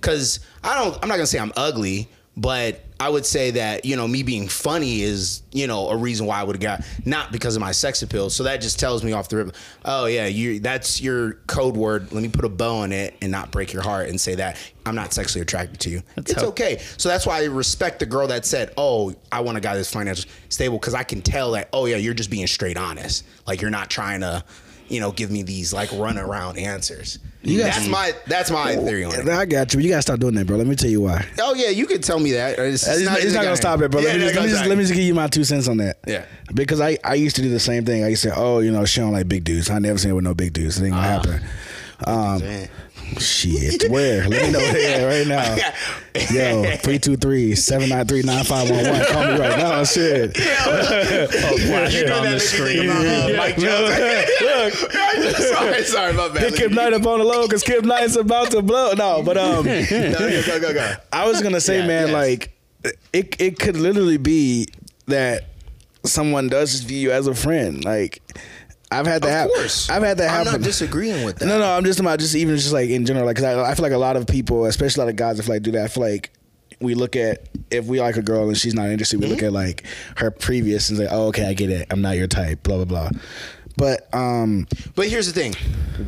Cause I don't, I'm not gonna say I'm ugly, but I would say that, you know, me being funny is, you know, a reason why I would have got, not because of my sex appeal. So that just tells me off the rip, oh yeah, you, that's your code word. Let me put a bow on it and not break your heart and say that I'm not sexually attracted to you. That's it's how- okay. So that's why I respect the girl that said, oh, I want a guy that's financially stable. Cause I can tell that, oh yeah, you're just being straight honest. Like you're not trying to, you know, give me these like run around answers. You that's me. my that's my oh, theory on it. I got you. You gotta stop doing that, bro. Let me tell you why. Oh yeah, you can tell me that. It's, it's not, it's not gonna stop it, bro. Yeah, let, me just, let, me just, let me just give you my two cents on that. Yeah, because I, I used to do the same thing. I used to say, oh, you know, she don't like big dudes. I never seen her with no big dudes. It ain't gonna uh-huh. happen. Um, Man. Shit, where? Let me know there right now. Yo, three two three, seven nine three, nine five one one. Call me right now. Shit. Yeah, oh, wow, you know that nigga about uh, Mike Jones. Look, look. sorry, sorry, my bad. Pick Kip Knight up on the low because Kip Knight's about to blow. No, but um, no, yeah, go, go, go. I was gonna say, yeah, man, yes. like it, it could literally be that someone does just view you as a friend, like. I've had that happen. Of course. I've had that happen. I'm not disagreeing with that. No, no, I'm just about just even just like in general, like, cause I, I feel like a lot of people, especially a lot of guys, if like do that, I feel like we look at, if we like a girl and she's not interested, we mm-hmm. look at like her previous and say, oh, okay, I get it. I'm not your type, blah, blah, blah. But, um, but here's the thing.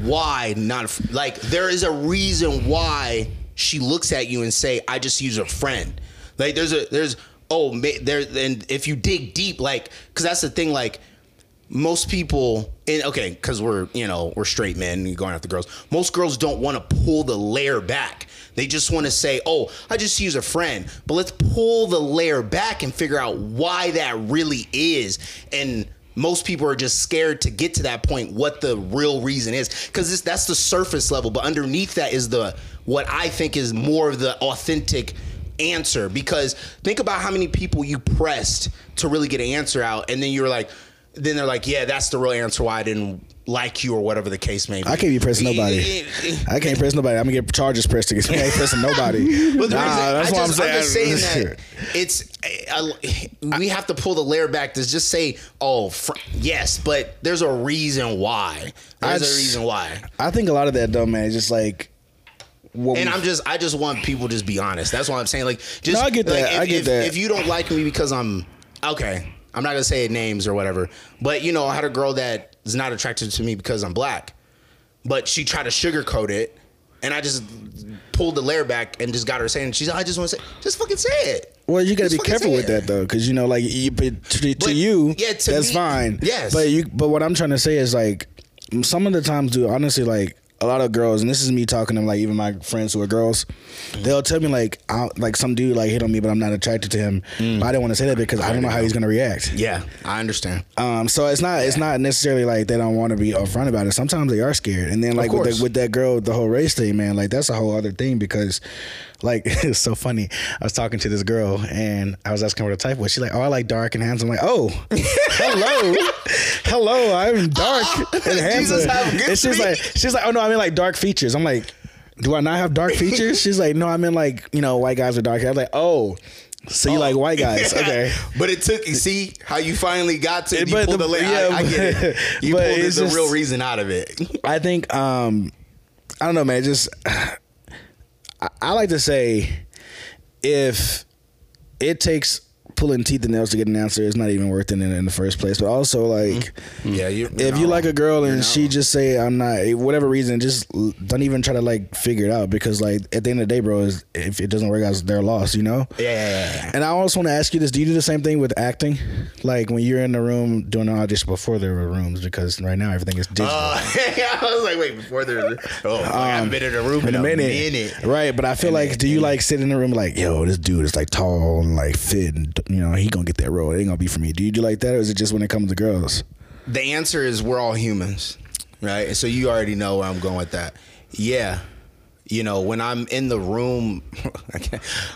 Why not? Like there is a reason why she looks at you and say, I just use a friend. Like there's a, there's, oh, there. And if you dig deep, like, cause that's the thing, like, most people, and okay, because we're, you know, we're straight men and going after girls. Most girls don't want to pull the layer back. They just want to say, oh, I just use a friend. But let's pull the layer back and figure out why that really is. And most people are just scared to get to that point, what the real reason is. Because that's the surface level. But underneath that is the what I think is more of the authentic answer. Because think about how many people you pressed to really get an answer out. And then you're like, then they're like, yeah, that's the real answer why I didn't like you or whatever the case may be. I can't be pressing nobody. I can't press nobody. I'm going to get charges pressed against me. I ain't pressing nobody. Nah, that's what I'm saying. I'm just saying that it's, I, I, we have to pull the layer back to just say, oh, fr- yes, but there's a reason why. There's just, a reason why. I think a lot of that, though, man, is just like, What and I'm just, I just want people to just be honest. That's what I'm saying. Like, just, no, I get that. Like, if, I get if, that. If you don't like me because I'm, okay. I'm not going to say names or whatever, but, you know, I had a girl that is not attracted to me because I'm black, but she tried to sugarcoat it, and I just pulled the layer back and just got her saying, she's like, I just want to say, just fucking say it. Well, you gotta be careful with that though, because you know, like, you, but to, but, to you, yeah, to that's me, fine. Yes, but you, but what I'm trying to say is, like, some of the times, dude, honestly, like, a lot of girls, and this is me talking to them, like, even my friends who are girls, mm. they'll tell me, like, I, like some dude, like, hit on me, but I'm not attracted to him. Mm. But I didn't want to say that because I, I don't know how he's going to react. Yeah, I understand. Um, So it's not yeah. it's not necessarily like they don't want to be upfront about it. Sometimes they are scared. And then, like, with, the, with that girl, with the whole race thing, man, like, that's a whole other thing because, like, it's so funny. I was talking to this girl, and I was asking her what the type was. She's like, oh, I like dark and handsome. I'm like, oh, hello. Hello, I'm dark uh, and handsome. Jesus, have good and she's like, she's like, oh, no, I mean, like, dark features. I'm like, do I not have dark features? She's like, no, I mean, like, you know, white guys with dark hair. I was like, oh. So you oh. like white guys, okay? But it took. You see how you finally got to. It, you pulled the, the yeah, I, I get it. You pulled the just, real reason out of it. I think. Um, I don't know, man. Just I, I like to say, if it takes pulling teeth and nails to get an answer, it's not even worth it in, in the first place. But also, like, yeah, you, if you like a girl and she just say I'm not, whatever reason, just don't even try to, like, figure it out, because, like, at the end of the day, bro, is if it doesn't work out, they're lost, you know? Yeah, yeah, yeah. And I also want to ask you this: do you do the same thing with acting? Like, when you're in the room doing an audition, before there were rooms, because right now everything is digital. Uh, I was like, wait, before there was, oh, um, like, I've been in a room in a minute. minute, right? But I feel like, do you like sit in the room like, yo, this dude is like tall and like fit and, you know, he gonna get that role, it ain't gonna be for me. Do you do like that, or is it just when it comes to girls? The answer is we're all humans, right? So you already know where I'm going with that. Yeah, you know, when I'm in the room,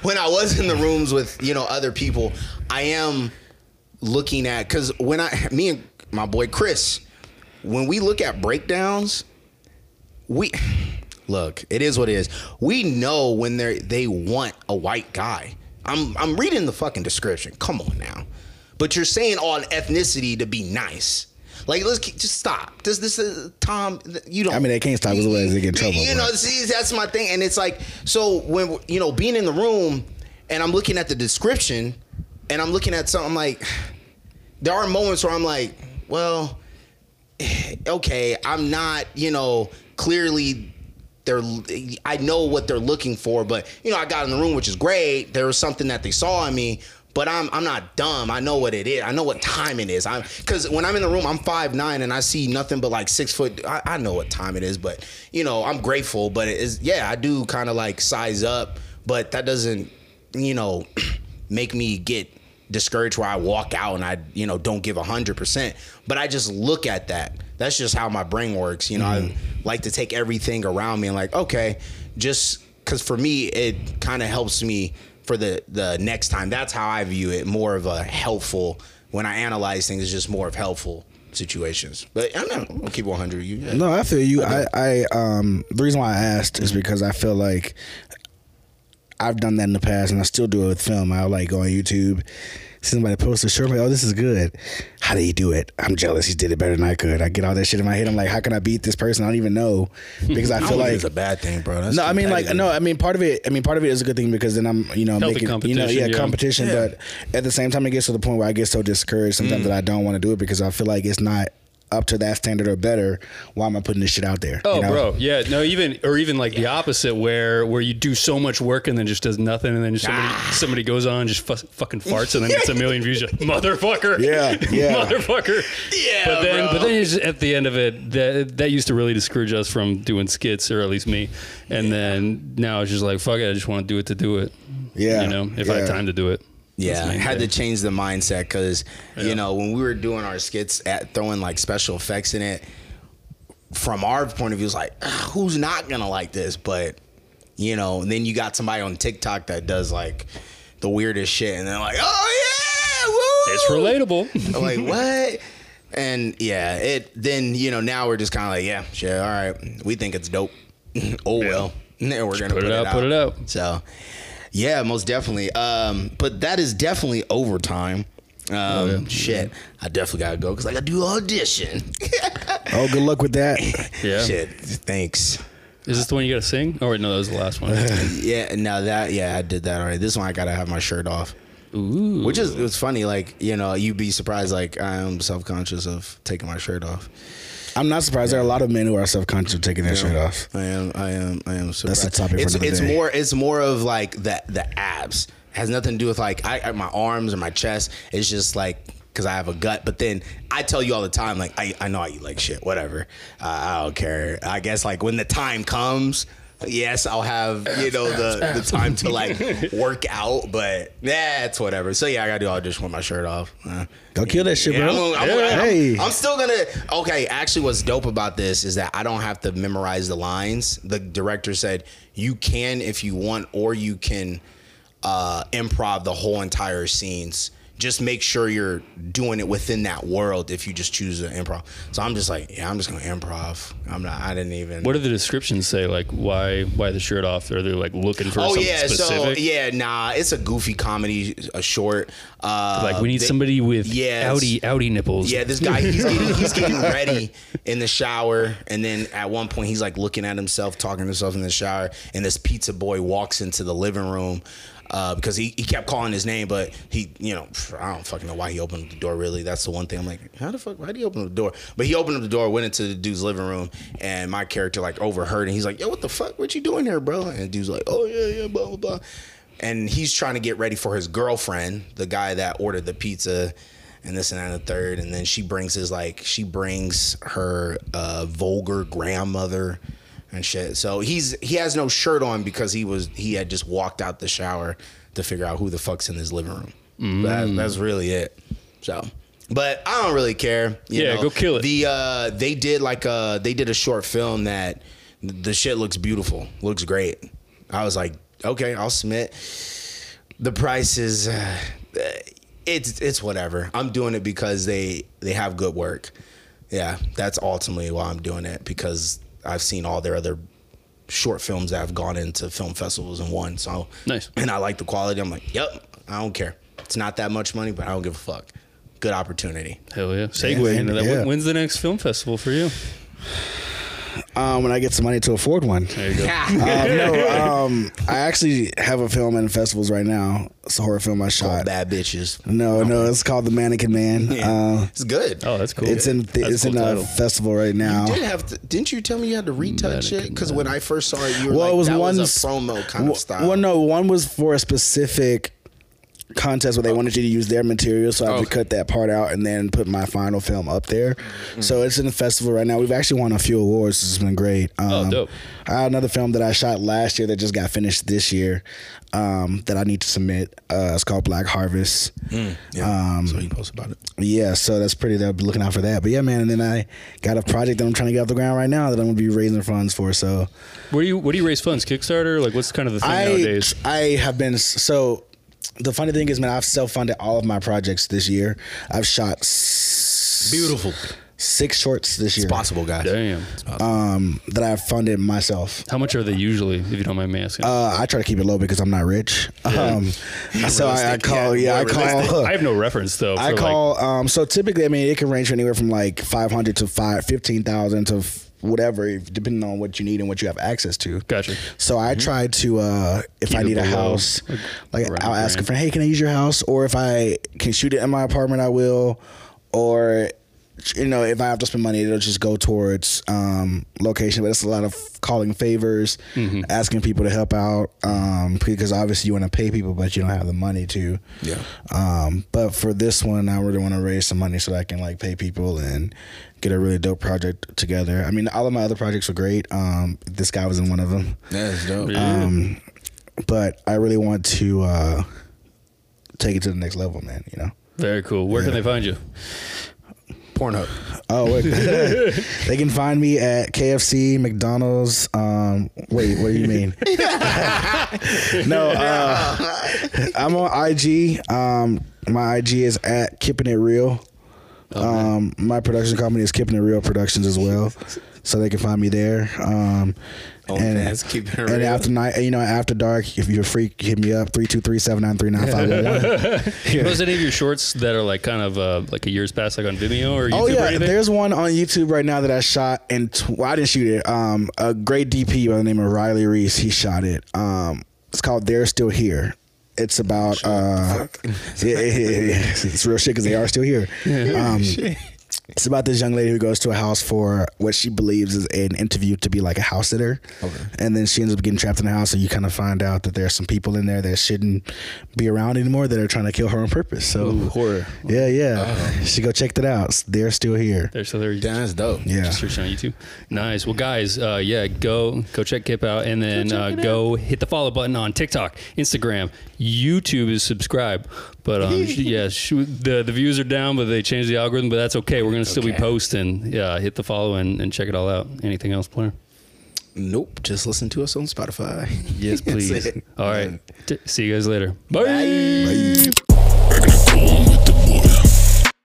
when I was in the rooms with, you know, other people, I am looking at, because when I, me and my boy Chris, when we look at breakdowns, we look, it is what it is. We know when they they want a white guy. I'm I'm reading the fucking description. Come on now, but you're saying all ethnicity to be nice. Like, let's keep, just stop. This this is Tom. You don't. I mean, they can't stop as well as they get in trouble. You know, right? See, that's my thing. And it's like, so when, you know, being in the room and I'm looking at the description and I'm looking at something, I'm like, there are moments where I'm like, well, okay, I'm not, you know, clearly. They're, I know what they're looking for, but, you know, I got in the room, which is great. There was something that they saw in me, but I'm I'm not dumb. I know what it is. I know what time it is. I'm, because when I'm in the room, I'm five nine and I see nothing but like six foot. I, I know what time it is, but, you know, I'm grateful. But it is, yeah, I do kind of like size up, but that doesn't, you know, make me get discouraged where I walk out and I, you know, don't give one hundred percent. But I just look at that. That's just how my brain works. You know, mm. I like to take everything around me and like, okay, just because for me, it kind of helps me for the, the next time. That's how I view it. More of a helpful, when I analyze things, it's just more of helpful situations. But I'm not, I'm gonna keep one hundred. You, yeah. No, I feel you. Okay. I, I um, the reason why I asked is because I feel like I've done that in the past and I still do it with film. I'll like go on YouTube. Somebody posts a shirt, like, oh, this is good. How did he do it? I'm jealous. He did it better than I could. I get all that shit in my head. I'm like, how can I beat this person? I don't even know, because I feel I like it's a bad thing, bro. That's no, I mean, like, no, I mean, part of it. I mean, part of it is a good thing because then I'm, you know, healthy making, competition, you know, yeah, yeah. competition. Yeah. But at the same time, it gets to the point where I get so discouraged sometimes mm. that I don't want to do it because I feel like it's not up to that standard or better. Why am I putting this shit out there? Oh, you know? Bro, yeah, no, even or even like yeah. the opposite, where where you do so much work and then just does nothing, and then just somebody ah. somebody goes on and just fu- fucking farts, and then it's a million views. You're like, motherfucker, yeah, yeah, motherfucker, yeah. But then, bro. but then just, at the end of it, that that used to really discourage us from doing skits, or at least me. And yeah. then now it's just like, fuck it, I just want to do it to do it. Yeah, you know, if yeah. I had time to do it. Yeah, I had to change the mindset because, yeah. you know, when we were doing our skits, at throwing like special effects in it, from our point of view, it's like, who's not going to like this? But, you know, and then you got somebody on TikTok that does like the weirdest shit. And they're like, oh, yeah, woo! It's relatable. I'm like, what? And yeah, it then, you know, now we're just kind of like, yeah, shit, all right. We think it's dope. oh, yeah. well, now we're going to put, put it out. Put it out. So. Yeah, most definitely. Um, but that is definitely overtime. Um, oh, yeah. Shit, I definitely gotta go because I gotta do audition. Oh, good luck with that. Yeah. Shit, thanks. Is this the one you gotta sing? Oh wait, no, that was the last one. yeah, no, that yeah, I did that already. This one I gotta have my shirt off. Ooh. Which is, it was funny. Like, you know, you'd be surprised. Like, I'm self conscious of taking my shirt off. I'm not surprised. Yeah. There are a lot of men who are self-conscious of taking their yeah. shirt off. I am. I am. I am surprised. That's the topic it's, for the day. It's more. It's more of like the the abs. has nothing to do with like I, my arms or my chest. It's just like, because I have a gut. But then I tell you all the time, like, I, I know I eat like shit, whatever. Uh, I don't care. I guess like when the time comes, yes, I'll have, you know, the, the time to like work out, but that's whatever. So yeah, I gotta do audition with my shirt off. Uh, Don't kill that shit, yeah, bro. I'm, I'm, yeah. I'm, hey. I'm still gonna, okay, actually what's dope about this is that I don't have to memorize the lines. The director said, you can if you want, or you can uh, improv the whole entire scenes. Just make sure you're doing it within that world if you just choose to improv. So I'm just like, yeah, I'm just gonna improv. I'm not, I didn't even. What do the descriptions say? Like, why why the shirt off? Are they like looking for oh, something yeah, specific? So, yeah, nah, it's a goofy comedy, a short. Uh, like, we need they, somebody with yeah, outie, outie nipples. Yeah, this guy, he's getting, he's getting ready in the shower. And then at one point, he's like looking at himself, talking to himself in the shower. And this pizza boy walks into the living room. Uh, because he, he kept calling his name, but he, you know, I don't fucking know why he opened the door, really. That's the one thing. I'm like, how the fuck, why did he open up the door? But he opened up the door, went into the dude's living room, and my character, like, overheard, and he's like, yo, what the fuck? What you doing here, bro? And the dude's like, oh, yeah, yeah, blah, blah, blah. And he's trying to get ready for his girlfriend, the guy that ordered the pizza, and this and that and the third. And then she brings his, like, she brings her uh, vulgar grandmother and shit. So he's he has no shirt on because he was he had just walked out the shower to figure out who the fuck's in his living room. Mm. That, that's really it. So, but I don't really care. You yeah, know, go kill it. The uh, they did like a they did a short film that the shit looks beautiful, looks great. I was like, okay, I'll submit. The price is uh, it's it's whatever. I'm doing it because they they have good work. Yeah, that's ultimately why I'm doing it, because I've seen all their other short films that have gone into film festivals and won. So nice. And I like the quality. I'm like, yep, I don't care. It's not that much money, but I don't give a fuck. Good opportunity. Hell yeah. Segue yeah, into that. Yeah. When's the next film festival for you? Um, when I get some money to afford one. There you go. um, no, um, I actually have a film in festivals right now. It's a horror film I shot. Called Bad Bitches. No, oh. no, it's called The Mannequin Man. Yeah. Uh, it's good. Oh, that's cool. It's in th- it's cool in title. a festival right now. You did have to, didn't you tell me you had to retouch Mannequin it? Because when I first saw it, you were well, like, it was that one, was a promo kind w- of style. Well, no, one was for a specific contest where they wanted you to use their material, so I had okay. to cut that part out and then put my final film up there. Mm-hmm. So it's in the festival right now. We've actually won a few awards. This has been great. Um, oh, dope. I had another film that I shot last year that just got finished this year um, that I need to submit. Uh, it's called Black Harvest. Mm, yeah. Um, so you post about it. Yeah, so that's pretty. They'll be looking out for that. But yeah, man, and then I got a project that I'm trying to get off the ground right now that I'm going to be raising funds for. So, where do you what do you raise funds? Kickstarter? Like, what's kind of the thing I, nowadays? I have been so. The funny thing is, man, I've self-funded all of my projects this year. I've shot s- beautiful six shorts this year. It's possible, guys. Damn. Possible. Um, that I've funded myself. How much are they usually, if you don't mind me asking? Uh, I try to keep it low because I'm not rich. Yeah. Um, so I, I call, yeah, yeah I call. I have no reference though. I call. Like, um, so typically, I mean, it can range from anywhere from like five hundred to five, fifteen thousand to f- whatever, depending on what you need and what you have access to. Gotcha. So I mm-hmm. try to, uh, if Keep I need a house, like, like around, I'll ask around. a friend, hey, can I use your house? Or if I can shoot it in my apartment, I will. Or, you know, if I have to spend money, it'll just go towards um, location. But it's a lot of calling favors, mm-hmm. asking people to help out, um, because obviously you want to pay people, but you don't have the money to. Yeah. Um, but for this one, I really want to raise some money so that I can like pay people and get a really dope project together. I mean, all of my other projects were great. Um, this guy was in one of them. That's dope. Um, yeah. But I really want to uh, take it to the next level, man. You know. Very cool. Where yeah. can they find you? Pornhub. Oh, wait. They can find me at K F C, McDonald's. Um, wait, what do you mean? no, uh, I'm on I G. Um, my I G is at Kippin' It Real. Oh, um, my production company is Kippin' It Real Productions as well, so they can find me there. Um, oh, and man, that's Keeping It Real. And after night, you know, after dark, if you're a freak, hit me up three two three seven nine three nine five one one. Was any of your shorts that are like kind of uh, like a year's past, like on Vimeo or YouTube? Oh yeah, or anything? There's one on YouTube right now that I shot, and tw- well, I didn't shoot it. Um, a great D P by the name of Riley Reese, he shot it. Um, it's called They're Still Here. It's about, uh, yeah, yeah, yeah, yeah. It's real shit because they are still here. Um, It's about this young lady who goes to a house for what she believes is an interview to be like a house sitter. Okay. And then she ends up getting trapped in the house, and you kind of find out that there are some people in there that shouldn't be around anymore that are trying to kill her on purpose. So Ooh, horror. Yeah, yeah. Uh-huh. She go check that out. They're Still Here. They're Still Here. Damn, that's dope. Yeah. Just search on YouTube. Nice. Well, guys, uh, yeah, go go check Kip out, and then go, uh, go hit the follow button on TikTok, Instagram, YouTube is subscribe. But um, yeah, shoot, the the views are down, but they changed the algorithm. But that's okay. We're gonna still okay. be posting. Yeah, hit the follow and, and check it all out. Anything else, player? Nope. Just listen to us on Spotify. Yes, please. All right. T- see you guys later. Bye. Bye. Bye.